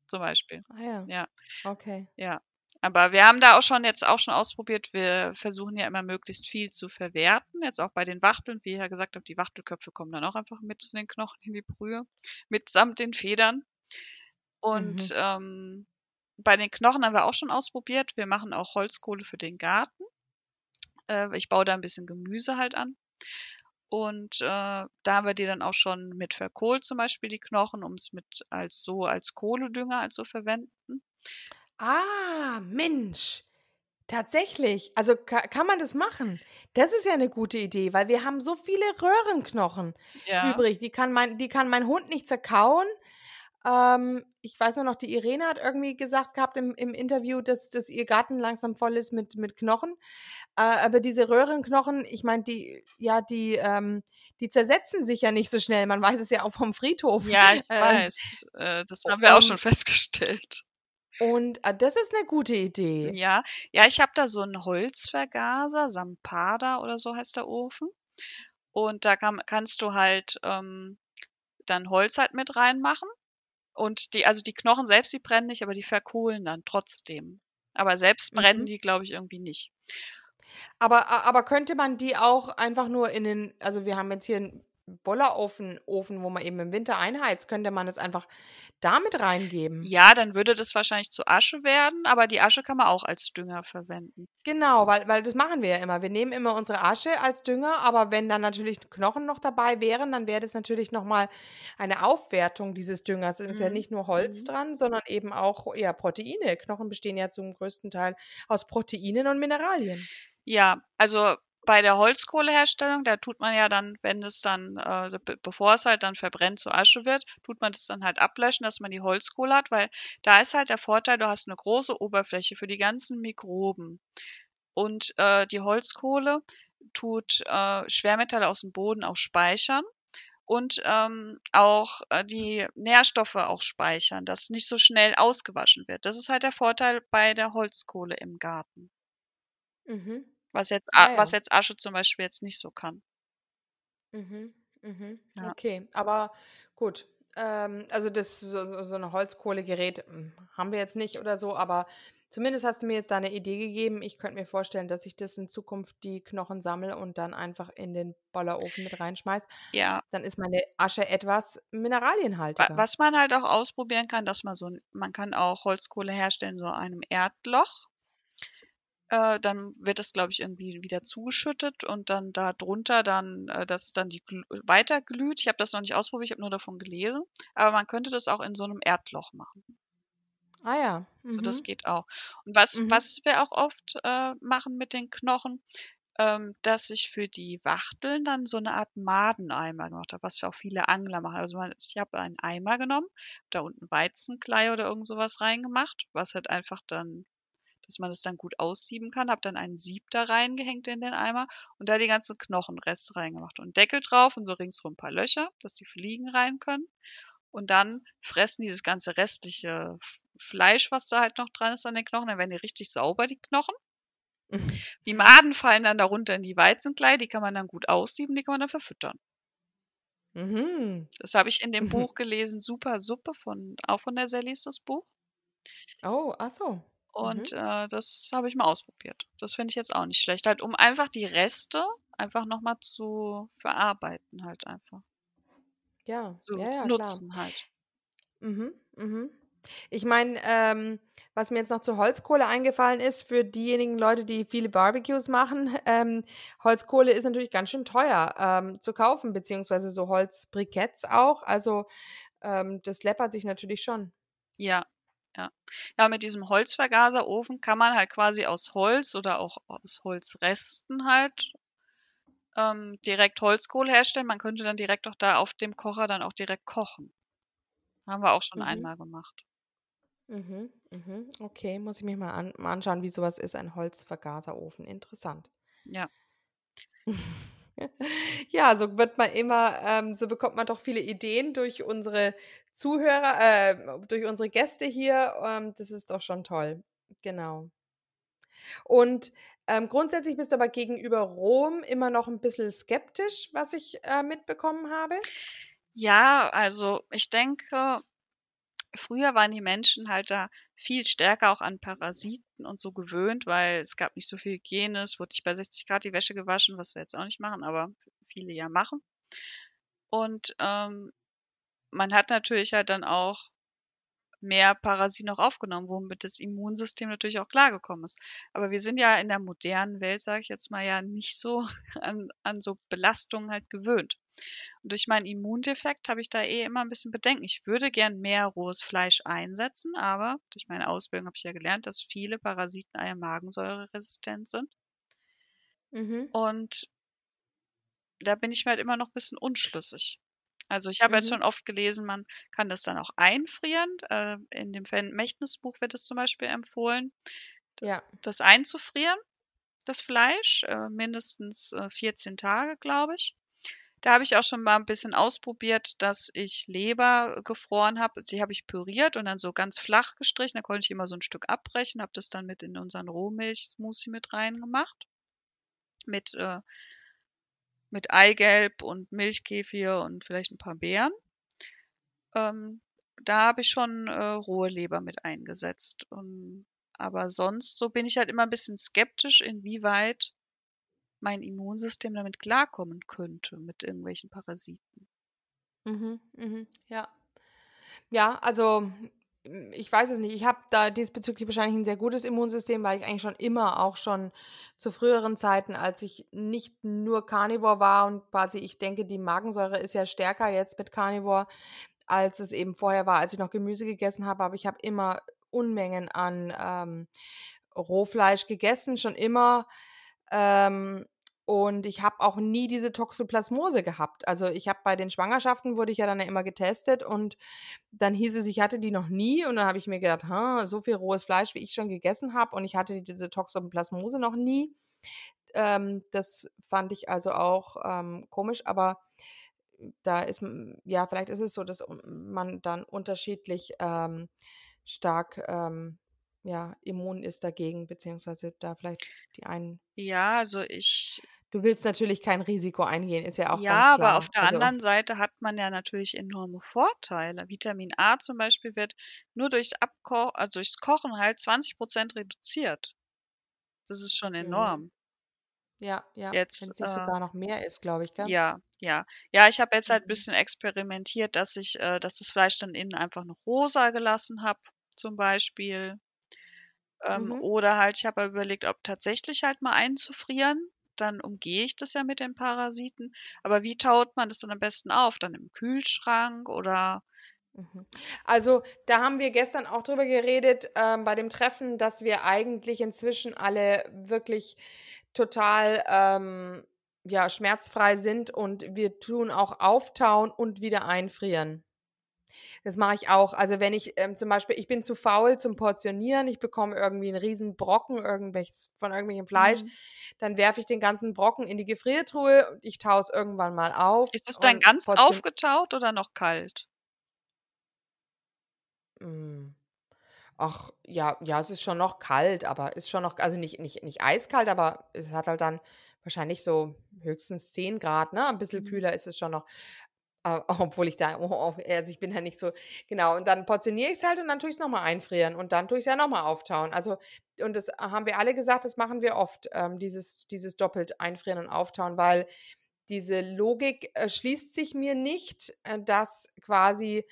Zum Beispiel. Ah ja. ja. Okay. Ja. Aber wir haben da auch schon jetzt auch schon ausprobiert, wir versuchen ja immer möglichst viel zu verwerten. Jetzt auch bei den Wachteln, wie ich ja gesagt habe, die Wachtelköpfe kommen dann auch einfach mit zu den Knochen in die Brühe, mitsamt den Federn. Und mhm. ähm, bei den Knochen haben wir auch schon ausprobiert. Wir machen auch Holzkohle für den Garten. Äh, ich baue da ein bisschen Gemüse halt an. Und äh, da haben wir die dann auch schon mit verkohlt, zum Beispiel die Knochen, um es mit als so als Kohledünger also verwenden. Ah, Mensch, tatsächlich. Also ka- kann man das machen? Das ist ja eine gute Idee, weil wir haben so viele Röhrenknochen ja. übrig. Die kann mein, die kann mein Hund nicht zerkauen. Ähm, ich weiß nur noch, die Irene hat irgendwie gesagt gehabt im, im Interview, dass, dass ihr Garten langsam voll ist mit, mit Knochen. Äh, aber diese Röhrenknochen, ich meine, die, ja, die, ähm, die zersetzen sich ja nicht so schnell. Man weiß es ja auch vom Friedhof. Ja, ich äh, weiß. Äh, das haben wir auch schon festgestellt. Und äh, das ist eine gute Idee. Ja, ja, ich habe da so einen Holzvergaser, Sampada oder so heißt der Ofen. Und da kann, kannst du halt ähm, dann Holz halt mit reinmachen. Und die, also die Knochen selbst, die brennen nicht, aber die verkohlen dann trotzdem. Aber selbst brennen mhm. die, glaube ich, irgendwie nicht. Aber, aber könnte man die auch einfach nur in den, also wir haben jetzt hier Bollerofen, Ofen, wo man eben im Winter einheizt, könnte man es einfach damit reingeben. Ja, dann würde das wahrscheinlich zu Asche werden, aber die Asche kann man auch als Dünger verwenden. Genau, weil, weil das machen wir ja immer. Wir nehmen immer unsere Asche als Dünger, aber wenn dann natürlich Knochen noch dabei wären, dann wäre das natürlich nochmal eine Aufwertung dieses Düngers. Es ist mhm. ja nicht nur Holz mhm. dran, sondern eben auch ja, Proteine. Knochen bestehen ja zum größten Teil aus Proteinen und Mineralien. Ja, also bei der Holzkohleherstellung, da tut man ja dann, wenn es dann, äh, bevor es halt dann verbrennt, zu Asche wird, tut man das dann halt ablöschen, dass man die Holzkohle hat, weil da ist halt der Vorteil, du hast eine große Oberfläche für die ganzen Mikroben. Und äh, die Holzkohle tut äh, Schwermetalle aus dem Boden auch speichern und ähm, auch äh, die Nährstoffe auch speichern, dass nicht so schnell ausgewaschen wird. Das ist halt der Vorteil bei der Holzkohle im Garten. Mhm. Was jetzt, ah, ja. was jetzt Asche zum Beispiel jetzt nicht so kann. Mhm, mhm. Ja. Okay, aber gut. Ähm, also das so, so ein Holzkohlegerät haben wir jetzt nicht oder so, aber zumindest hast du mir jetzt da eine Idee gegeben. Ich könnte mir vorstellen, dass ich das in Zukunft die Knochen sammle und dann einfach in den Bollerofen mit reinschmeiße. Ja. Dann ist meine Asche etwas mineralienhaltiger. Was man halt auch ausprobieren kann, dass man so, man kann auch Holzkohle herstellen, so einem Erdloch. Äh, dann wird das, glaube ich, irgendwie wieder zugeschüttet und dann da drunter dann, äh, dass dann die gl- weiter glüht. Ich habe das noch nicht ausprobiert, ich habe nur davon gelesen. Aber man könnte das auch in so einem Erdloch machen. Ah ja. Mhm. So, das geht auch. Und was, mhm. was wir auch oft äh, machen mit den Knochen, ähm, dass ich für die Wachteln dann so eine Art Madeneimer gemacht habe, was wir auch viele Angler machen. Also man, ich habe einen Eimer genommen, da unten Weizenklei oder irgend sowas reingemacht, was halt einfach dann, dass man das dann gut aussieben kann. Habe dann einen Sieb da reingehängt in den Eimer und da die ganzen Knochenreste reingemacht und Deckel drauf und so ringsrum ein paar Löcher, dass die Fliegen rein können. Und dann fressen die das ganze restliche Fleisch, was da halt noch dran ist an den Knochen. Dann werden die richtig sauber, die Knochen. Mhm. Die Maden fallen dann darunter in die Weizenklei. Die kann man dann gut aussieben, die kann man dann verfüttern. Mhm. Das habe ich in dem mhm. Buch gelesen, Super Suppe, von, auch von der Sally ist das Buch. Oh, ach so. Und mhm. äh, das habe ich mal ausprobiert. Das finde ich jetzt auch nicht schlecht. Halt, um einfach die Reste einfach nochmal zu verarbeiten, halt einfach. Ja, so, ja, zu ja, nutzen klar. halt. Mhm, mhm. Ich meine, ähm, was mir jetzt noch zur Holzkohle eingefallen ist, für diejenigen Leute, die viele Barbecues machen, ähm, Holzkohle ist natürlich ganz schön teuer ähm, zu kaufen, beziehungsweise so Holzbriketts auch. Also ähm, das läppert sich natürlich schon. Ja. Ja. ja, mit diesem Holzvergaserofen kann man halt quasi aus Holz oder auch aus Holzresten halt ähm, direkt Holzkohle herstellen. Man könnte dann direkt auch da auf dem Kocher dann auch direkt kochen. Haben wir auch schon mhm. einmal gemacht. Mhm. Mhm. Okay, muss ich mich mal, an- mal anschauen, wie sowas ist, ein Holzvergaserofen. Interessant. Ja. Ja, so wird man immer, ähm, so bekommt man doch viele Ideen durch unsere Zuhörer, äh, durch unsere Gäste hier. Ähm, das ist doch schon toll. Genau. Und ähm, grundsätzlich bist du aber gegenüber Rom immer noch ein bisschen skeptisch, was ich äh, mitbekommen habe. Ja, also ich denke, früher waren die Menschen halt da viel stärker auch an Parasiten und so gewöhnt, weil es gab nicht so viel Hygiene, es wurde nicht bei sechzig Grad die Wäsche gewaschen, was wir jetzt auch nicht machen, aber viele ja machen. Und ähm, man hat natürlich halt dann auch mehr Parasiten auch aufgenommen, womit das Immunsystem natürlich auch klargekommen ist. Aber wir sind ja in der modernen Welt, sage ich jetzt mal, ja nicht so an, an so Belastungen halt gewöhnt. Und durch meinen Immundefekt habe ich da eh immer ein bisschen Bedenken. Ich würde gern mehr rohes Fleisch einsetzen, aber durch meine Ausbildung habe ich ja gelernt, dass viele Parasiten eher magensäureresistent sind. Mhm. Und da bin ich mir halt immer noch ein bisschen unschlüssig. Also ich habe mhm. jetzt schon oft gelesen, man kann das dann auch einfrieren. In dem Vermächtnisbuch wird es zum Beispiel empfohlen, ja. das einzufrieren, das Fleisch, mindestens vierzehn Tage, glaube ich. Da habe ich auch schon mal ein bisschen ausprobiert, dass ich Leber gefroren habe. Die habe ich püriert und dann so ganz flach gestrichen. Da konnte ich immer so ein Stück abbrechen, habe das dann mit in unseren Rohmilch-Smoothie mit reingemacht. Mit, äh, mit Eigelb und Milchkefir und vielleicht ein paar Beeren. Ähm, da habe ich schon äh, rohe Leber mit eingesetzt. Und, aber sonst, so bin ich halt immer ein bisschen skeptisch, inwieweit mein Immunsystem damit klarkommen könnte, mit irgendwelchen Parasiten. Mhm, mhm, ja. Ja, also ich weiß es nicht. Ich habe da diesbezüglich wahrscheinlich ein sehr gutes Immunsystem, weil ich eigentlich schon immer, auch schon zu früheren Zeiten, als ich nicht nur Carnivore war und quasi, ich denke, die Magensäure ist ja stärker jetzt mit Carnivore, als es eben vorher war, als ich noch Gemüse gegessen habe. Aber ich habe immer Unmengen an ähm, Rohfleisch gegessen, schon immer. Ähm, und ich habe auch nie diese Toxoplasmose gehabt. Also ich habe bei den Schwangerschaften, wurde ich ja dann ja immer getestet, und dann hieß es, ich hatte die noch nie, und dann habe ich mir gedacht, so viel rohes Fleisch, wie ich schon gegessen habe, und ich hatte diese Toxoplasmose noch nie. Ähm, das fand ich also auch ähm, komisch, aber da ist, ja, vielleicht ist es so, dass man dann unterschiedlich ähm, stark ähm, ja, immun ist dagegen, beziehungsweise da vielleicht die einen... Ja, also ich... Du willst natürlich kein Risiko eingehen, ist ja auch ja, ganz klar. Ja, aber auf der also, anderen Seite hat man ja natürlich enorme Vorteile. Vitamin A zum Beispiel wird nur durchs, Abko- also durchs Kochen halt zwanzig Prozent reduziert. Das ist schon enorm. Mhm. Ja, ja, wenn es nicht äh, sogar noch mehr ist, glaube ich, gell? Ja, ja. Ja, ich habe jetzt halt ein bisschen experimentiert, dass ich, äh, dass das Fleisch dann innen einfach noch rosa gelassen habe, zum Beispiel. Ähm, mhm. Oder halt, ich habe überlegt, ob tatsächlich halt mal einzufrieren. Dann umgehe ich das ja mit den Parasiten. Aber wie taut man das dann am besten auf? Dann im Kühlschrank oder... Also da haben wir gestern auch drüber geredet, ähm, bei dem Treffen, dass wir eigentlich inzwischen alle wirklich total ähm, ja, schmerzfrei sind, und wir tun auch auftauen und wieder einfrieren. Das mache ich auch. Also wenn ich ähm, zum Beispiel, ich bin zu faul zum Portionieren, ich bekomme irgendwie einen riesen Brocken irgendwelches, von irgendwelchem Fleisch, mhm. dann werfe ich den ganzen Brocken in die Gefriertruhe und ich taue es irgendwann mal auf. Ist es dann ganz portion- aufgetaut oder noch kalt? Ach, ja, ja, es ist schon noch kalt, aber ist schon noch, also nicht, nicht, nicht eiskalt, aber es hat halt dann wahrscheinlich so höchstens zehn Grad, ne? Ein bisschen kühler ist es schon noch, äh, obwohl ich da, also ich bin ja nicht so, genau, und dann portioniere ich es halt und dann tue ich es nochmal einfrieren und dann tue ich es ja nochmal auftauen, also, und das haben wir alle gesagt, das machen wir oft, ähm, dieses, dieses doppelt einfrieren und auftauen, weil diese Logik äh, schließt sich mir nicht, äh, dass quasi,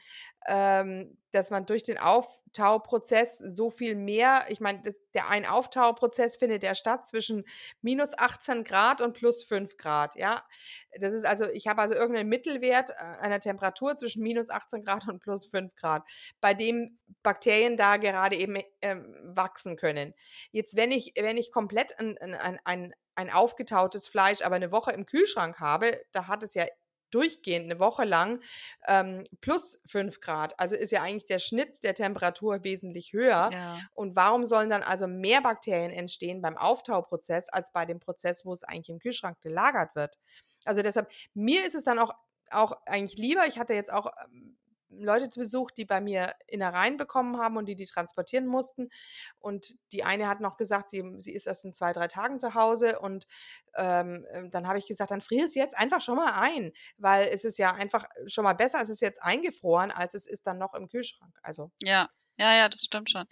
ähm, dass man durch den Auftauprozess so viel mehr, ich meine, das, der ein Auftauprozess findet ja statt zwischen minus achtzehn Grad und plus fünf Grad, ja. Das ist also, ich habe also irgendeinen Mittelwert äh, einer Temperatur zwischen minus achtzehn Grad und plus fünf Grad, bei dem Bakterien da gerade eben äh, wachsen können. Jetzt, wenn ich, wenn ich komplett ein, ein, ein ein aufgetautes Fleisch aber eine Woche im Kühlschrank habe, da hat es ja durchgehend eine Woche lang ähm, plus fünf Grad. Also ist ja eigentlich der Schnitt der Temperatur wesentlich höher. Ja. Und warum sollen dann also mehr Bakterien entstehen beim Auftauprozess als bei dem Prozess, wo es eigentlich im Kühlschrank gelagert wird? Also deshalb, mir ist es dann auch, auch eigentlich lieber, ich hatte jetzt auch ähm, Leute zu Besuch, die bei mir Innereien bekommen haben und die die transportieren mussten, und die eine hat noch gesagt, sie, sie ist erst in zwei, drei Tagen zu Hause, und ähm, dann habe ich gesagt, dann friere es jetzt einfach schon mal ein, weil es ist ja einfach schon mal besser, es ist jetzt eingefroren, als es ist dann noch im Kühlschrank. Also ja, ja, ja, das stimmt schon.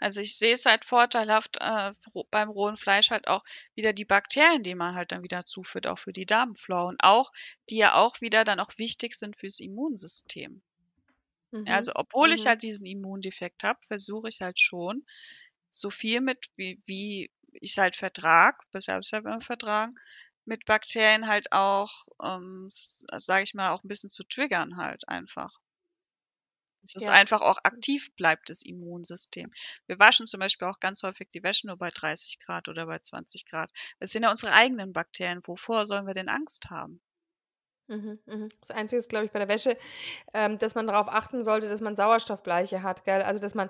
Also ich sehe es halt vorteilhaft äh, beim rohen Fleisch halt auch wieder die Bakterien, die man halt dann wieder zuführt, auch für die Darmflora, und auch, die ja auch wieder dann auch wichtig sind fürs Immunsystem. Also obwohl mhm. ich halt diesen Immundefekt habe, versuche ich halt schon, so viel mit, wie, wie ich es halt vertrag, bisher habe ich es halt immer vertragen, mit Bakterien halt auch, ähm, sage ich mal, auch ein bisschen zu triggern halt einfach. Dass es ja. einfach auch aktiv bleibt, das Immunsystem. Wir waschen zum Beispiel auch ganz häufig die Wäsche nur bei dreißig Grad oder bei zwanzig Grad. Das sind ja unsere eigenen Bakterien. Wovor sollen wir denn Angst haben? Das Einzige ist, glaube ich, bei der Wäsche, ähm, dass man darauf achten sollte, dass man Sauerstoffbleiche hat, gell? Also dass man,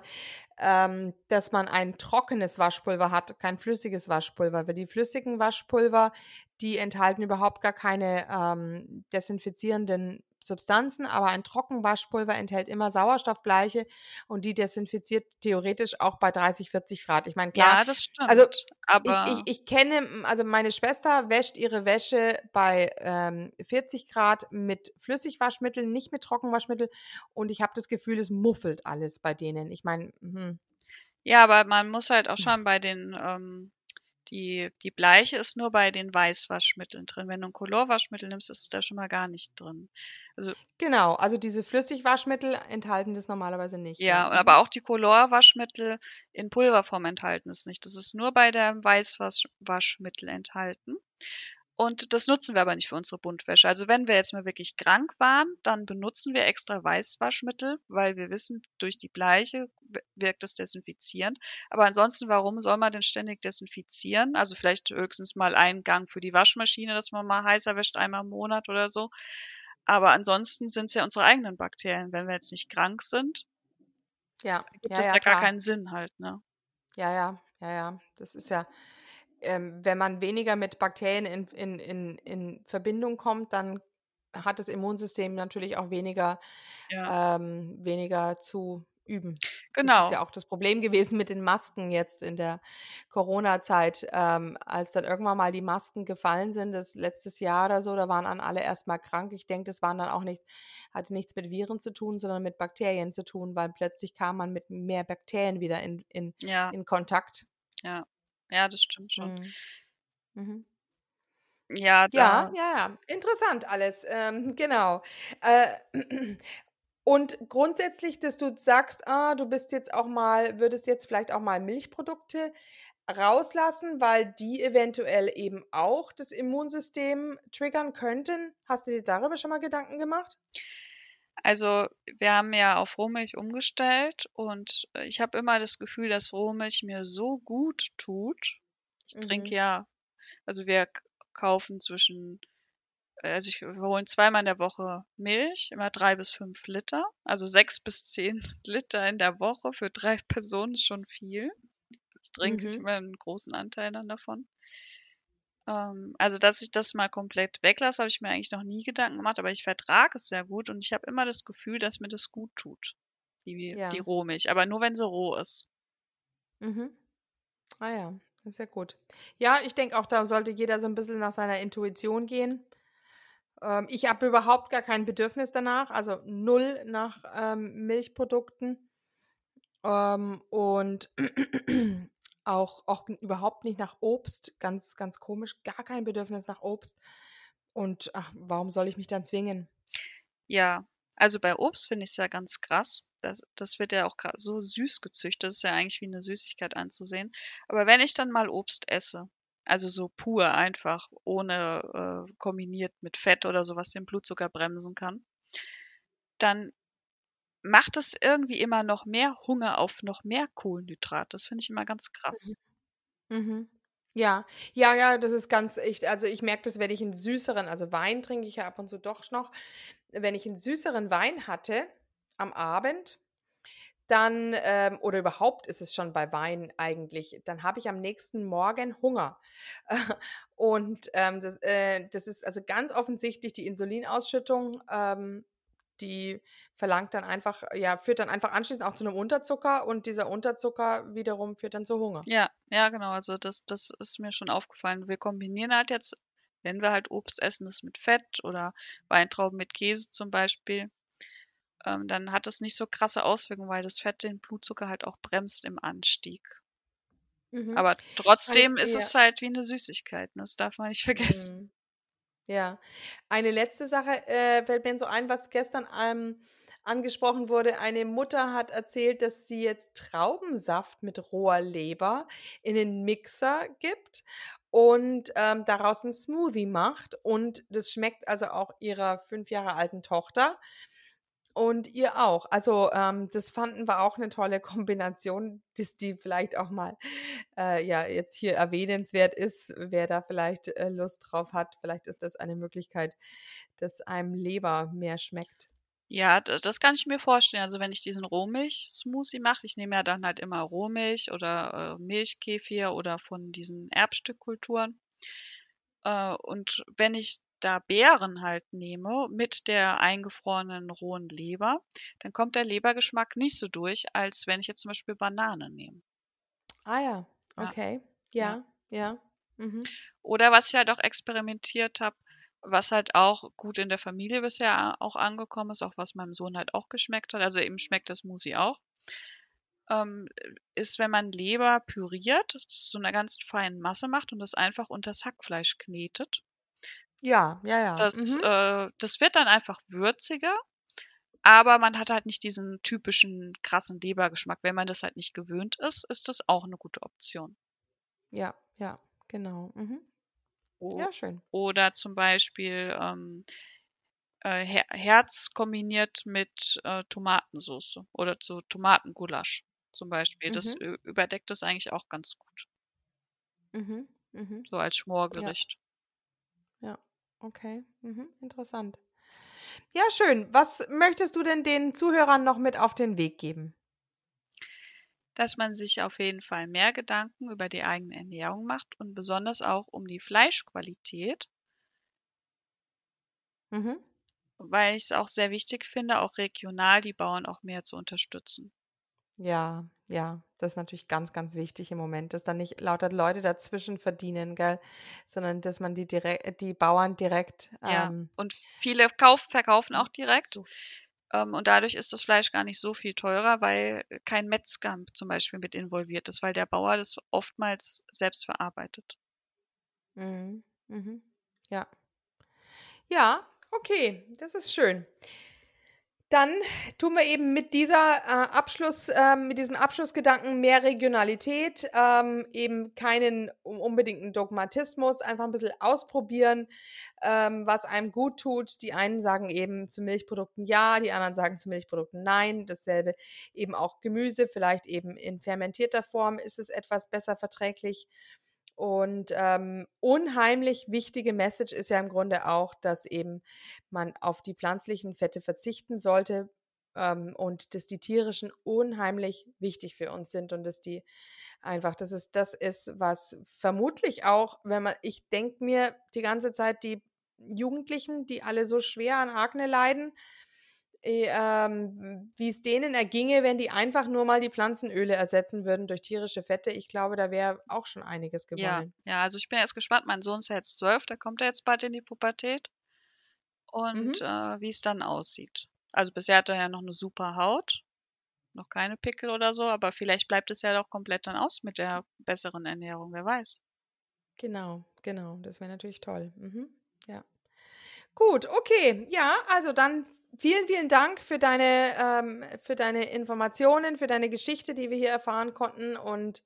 ähm, dass man ein trockenes Waschpulver hat, kein flüssiges Waschpulver. Weil die flüssigen Waschpulver, die enthalten überhaupt gar keine ähm, desinfizierenden Substanzen, aber ein Trockenwaschpulver enthält immer Sauerstoffbleiche, und die desinfiziert theoretisch auch bei dreißig, vierzig Grad. Ich meine, klar. Ja, das stimmt. Also aber ich, ich, ich kenne, also meine Schwester wäscht ihre Wäsche bei ähm, vierzig Grad mit Flüssigwaschmittel, nicht mit Trockenwaschmittel, und ich habe das Gefühl, es muffelt alles bei denen. Ich meine, hm. Ja, aber man muss halt auch schon bei den ähm, Die, die Bleiche ist nur bei den Weißwaschmitteln drin. Wenn du ein Colorwaschmittel nimmst, ist es da schon mal gar nicht drin. Also, genau, also diese Flüssigwaschmittel enthalten das normalerweise nicht. Ja, ja, aber auch die Colorwaschmittel in Pulverform enthalten es nicht. Das ist nur bei dem Weißwaschmittel enthalten. Und das nutzen wir aber nicht für unsere Buntwäsche. Also wenn wir jetzt mal wirklich krank waren, dann benutzen wir extra Weißwaschmittel, weil wir wissen, durch die Bleiche wirkt es desinfizierend. Aber ansonsten, warum soll man denn ständig desinfizieren? Also vielleicht höchstens mal einen Gang für die Waschmaschine, dass man mal heißer wäscht, einmal im Monat oder so. Aber ansonsten sind es ja unsere eigenen Bakterien. Wenn wir jetzt nicht krank sind, ja, gibt ja, es ja, da klar. gar keinen Sinn halt, ne? Ja, ja, ja, ja. Das ist ja... Wenn man weniger mit Bakterien in, in, in, in Verbindung kommt, dann hat das Immunsystem natürlich auch weniger, ja. ähm, weniger zu üben. Genau. Das ist ja auch das Problem gewesen mit den Masken jetzt in der Corona-Zeit. Ähm, als dann irgendwann mal die Masken gefallen sind, das letztes Jahr oder so, da waren an alle erstmal krank. Ich denke, das waren dann auch nicht, hatte nichts mit Viren zu tun, sondern mit Bakterien zu tun, weil plötzlich kam man mit mehr Bakterien wieder in, in, ja. in Kontakt. Ja. Ja, das stimmt schon. Mhm. Ja, ja, ja, ja, interessant alles, ähm, genau. Äh, und grundsätzlich, dass du sagst, ah, du bist jetzt auch mal, würdest jetzt vielleicht auch mal Milchprodukte rauslassen, weil die eventuell eben auch das Immunsystem triggern könnten. Hast du dir darüber schon mal Gedanken gemacht? Also wir haben ja auf Rohmilch umgestellt und ich habe immer das Gefühl, dass Rohmilch mir so gut tut. Ich mhm. trinke ja, also wir kaufen zwischen, also ich, wir holen zweimal in der Woche Milch, immer drei bis fünf Liter, also sechs bis zehn Liter in der Woche für drei Personen ist schon viel. Ich trinke mhm. immer einen großen Anteil dann davon. Also, dass ich das mal komplett weglasse, habe ich mir eigentlich noch nie Gedanken gemacht, aber ich vertrage es sehr gut und ich habe immer das Gefühl, dass mir das gut tut, die, ja. die Rohmilch, aber nur wenn sie roh ist. Mhm. Ah ja, das ist ja gut. Ja, ich denke auch, da sollte jeder so ein bisschen nach seiner Intuition gehen. Ähm, ich habe überhaupt gar kein Bedürfnis danach, also null nach ähm, Milchprodukten ähm, und Auch, auch überhaupt nicht nach Obst, ganz, ganz komisch, gar kein Bedürfnis nach Obst. Und ach, warum soll ich mich dann zwingen? Ja, also bei Obst finde ich es ja ganz krass. Das, das wird ja auch so süß gezüchtet, das ist ja eigentlich wie eine Süßigkeit anzusehen. Aber wenn ich dann mal Obst esse, also so pur einfach, ohne äh, kombiniert mit Fett oder so, was den Blutzucker bremsen kann, dann macht es irgendwie immer noch mehr Hunger auf noch mehr Kohlenhydrat. Das finde ich immer ganz krass. Mhm. Mhm. Ja, ja, ja, das ist ganz echt. Also ich merke das, wenn ich einen süßeren, also Wein trinke ich ja ab und zu doch noch, wenn ich einen süßeren Wein hatte am Abend, dann, ähm, oder überhaupt ist es schon bei Wein eigentlich, dann habe ich am nächsten Morgen Hunger. Und ähm, das, äh, das ist also ganz offensichtlich die Insulinausschüttung, ähm, die verlangt dann einfach, ja, führt dann einfach anschließend auch zu einem Unterzucker und dieser Unterzucker wiederum führt dann zu Hunger. Ja, ja, genau, also das, das ist mir schon aufgefallen. Wir kombinieren halt jetzt, wenn wir halt Obst essen, das mit Fett oder Weintrauben mit Käse zum Beispiel, ähm, dann hat das nicht so krasse Auswirkungen, weil das Fett den Blutzucker halt auch bremst im Anstieg. Mhm. Aber trotzdem also, ist ja. es halt wie eine Süßigkeit, das darf man nicht vergessen. Mhm. Ja, eine letzte Sache äh, fällt mir so ein, was gestern ähm, angesprochen wurde. Eine Mutter hat erzählt, dass sie jetzt Traubensaft mit roher Leber in den Mixer gibt und ähm, daraus einen Smoothie macht. Und das schmeckt also auch ihrer fünf Jahre alten Tochter und ihr auch. Also ähm, das fanden wir auch eine tolle Kombination, dass die vielleicht auch mal äh, ja jetzt hier erwähnenswert ist, wer da vielleicht äh, Lust drauf hat. Vielleicht ist das eine Möglichkeit, dass einem Leber mehr schmeckt. Ja, das, das kann ich mir vorstellen. Also wenn ich diesen Rohmilch-Smoothie mache, ich nehme ja dann halt immer Rohmilch oder äh, Milchkefir oder von diesen Erbstückkulturen. Äh, und wenn ich da Beeren halt nehme mit der eingefrorenen rohen Leber, dann kommt der Lebergeschmack nicht so durch, als wenn ich jetzt zum Beispiel Banane nehme. Ah ja, okay. Ja, ja. ja. Mhm. Oder was ich halt auch experimentiert habe, was halt auch gut in der Familie bisher auch angekommen ist, auch was meinem Sohn halt auch geschmeckt hat, also eben schmeckt das Smoothie auch, ähm, ist, wenn man Leber püriert, so eine ganz feine Masse macht und das einfach unter das Hackfleisch knetet. Ja, ja, ja. Das, mhm. äh, das wird dann einfach würziger, aber man hat halt nicht diesen typischen krassen Lebergeschmack. Wenn man das halt nicht gewöhnt ist, ist das auch eine gute Option. Ja, ja, genau. Mhm. Oh. Ja, schön. Oder zum Beispiel ähm, äh, Her- Herz kombiniert mit äh, Tomatensauce oder zu Tomatengulasch zum Beispiel. Mhm. Das ö- überdeckt das eigentlich auch ganz gut. Mhm. Mhm. So als Schmorgericht. Ja, ja. Okay. Mhm. Interessant. Ja, schön. Was möchtest du denn den Zuhörern noch mit auf den Weg geben? Dass man sich auf jeden Fall mehr Gedanken über die eigene Ernährung macht und besonders auch um die Fleischqualität. Mhm. Weil ich es auch sehr wichtig finde, auch regional die Bauern auch mehr zu unterstützen. Ja, ja, das ist natürlich ganz, ganz wichtig im Moment, dass da nicht lauter Leute dazwischen verdienen, gell? Sondern dass man die, direk- die Bauern direkt... Ja, ähm, und viele kauf- verkaufen auch direkt. So. Und dadurch ist das Fleisch gar nicht so viel teurer, weil kein Metzger zum Beispiel mit involviert ist, weil der Bauer das oftmals selbst verarbeitet. Mhm. Mhm. Ja. Ja, okay, das ist schön. Dann tun wir eben mit dieser äh, Abschluss, äh, mit diesem Abschlussgedanken mehr Regionalität, ähm, eben keinen unbedingten Dogmatismus, einfach ein bisschen ausprobieren, ähm, was einem gut tut. Die einen sagen eben zu Milchprodukten ja, die anderen sagen zu Milchprodukten nein. Dasselbe eben auch Gemüse, vielleicht eben in fermentierter Form ist es etwas besser verträglich. Und ähm, unheimlich wichtige Message ist ja im Grunde auch, dass eben man auf die pflanzlichen Fette verzichten sollte ähm, und dass die tierischen unheimlich wichtig für uns sind und dass die einfach, das ist, das ist, was vermutlich auch, wenn man, ich denke mir die ganze Zeit, die Jugendlichen, die alle so schwer an Akne leiden, äh, ähm, wie es denen erginge, wenn die einfach nur mal die Pflanzenöle ersetzen würden durch tierische Fette. Ich glaube, da wäre auch schon einiges gewonnen. Ja, ja, also ich bin jetzt gespannt. Mein Sohn ist ja jetzt zwölf, da kommt er jetzt bald in die Pubertät. Und mhm. äh, wie es dann aussieht. Also bisher hat er ja noch eine super Haut, noch keine Pickel oder so, aber vielleicht bleibt es ja doch komplett dann aus mit der besseren Ernährung, wer weiß. Genau, genau, das wäre natürlich toll. Mhm. Ja. Gut, okay, ja, also dann vielen, vielen Dank für deine, ähm, für deine Informationen, für deine Geschichte, die wir hier erfahren konnten. Und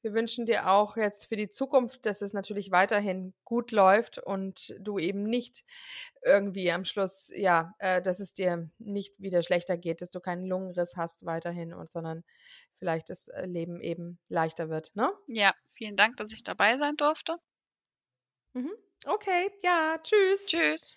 wir wünschen dir auch jetzt für die Zukunft, dass es natürlich weiterhin gut läuft und du eben nicht irgendwie am Schluss, ja, äh, dass es dir nicht wieder schlechter geht, dass du keinen Lungenriss hast weiterhin, und sondern vielleicht das Leben eben leichter wird, ne? Ja, vielen Dank, dass ich dabei sein durfte. Mhm. Okay, ja, tschüss. Tschüss.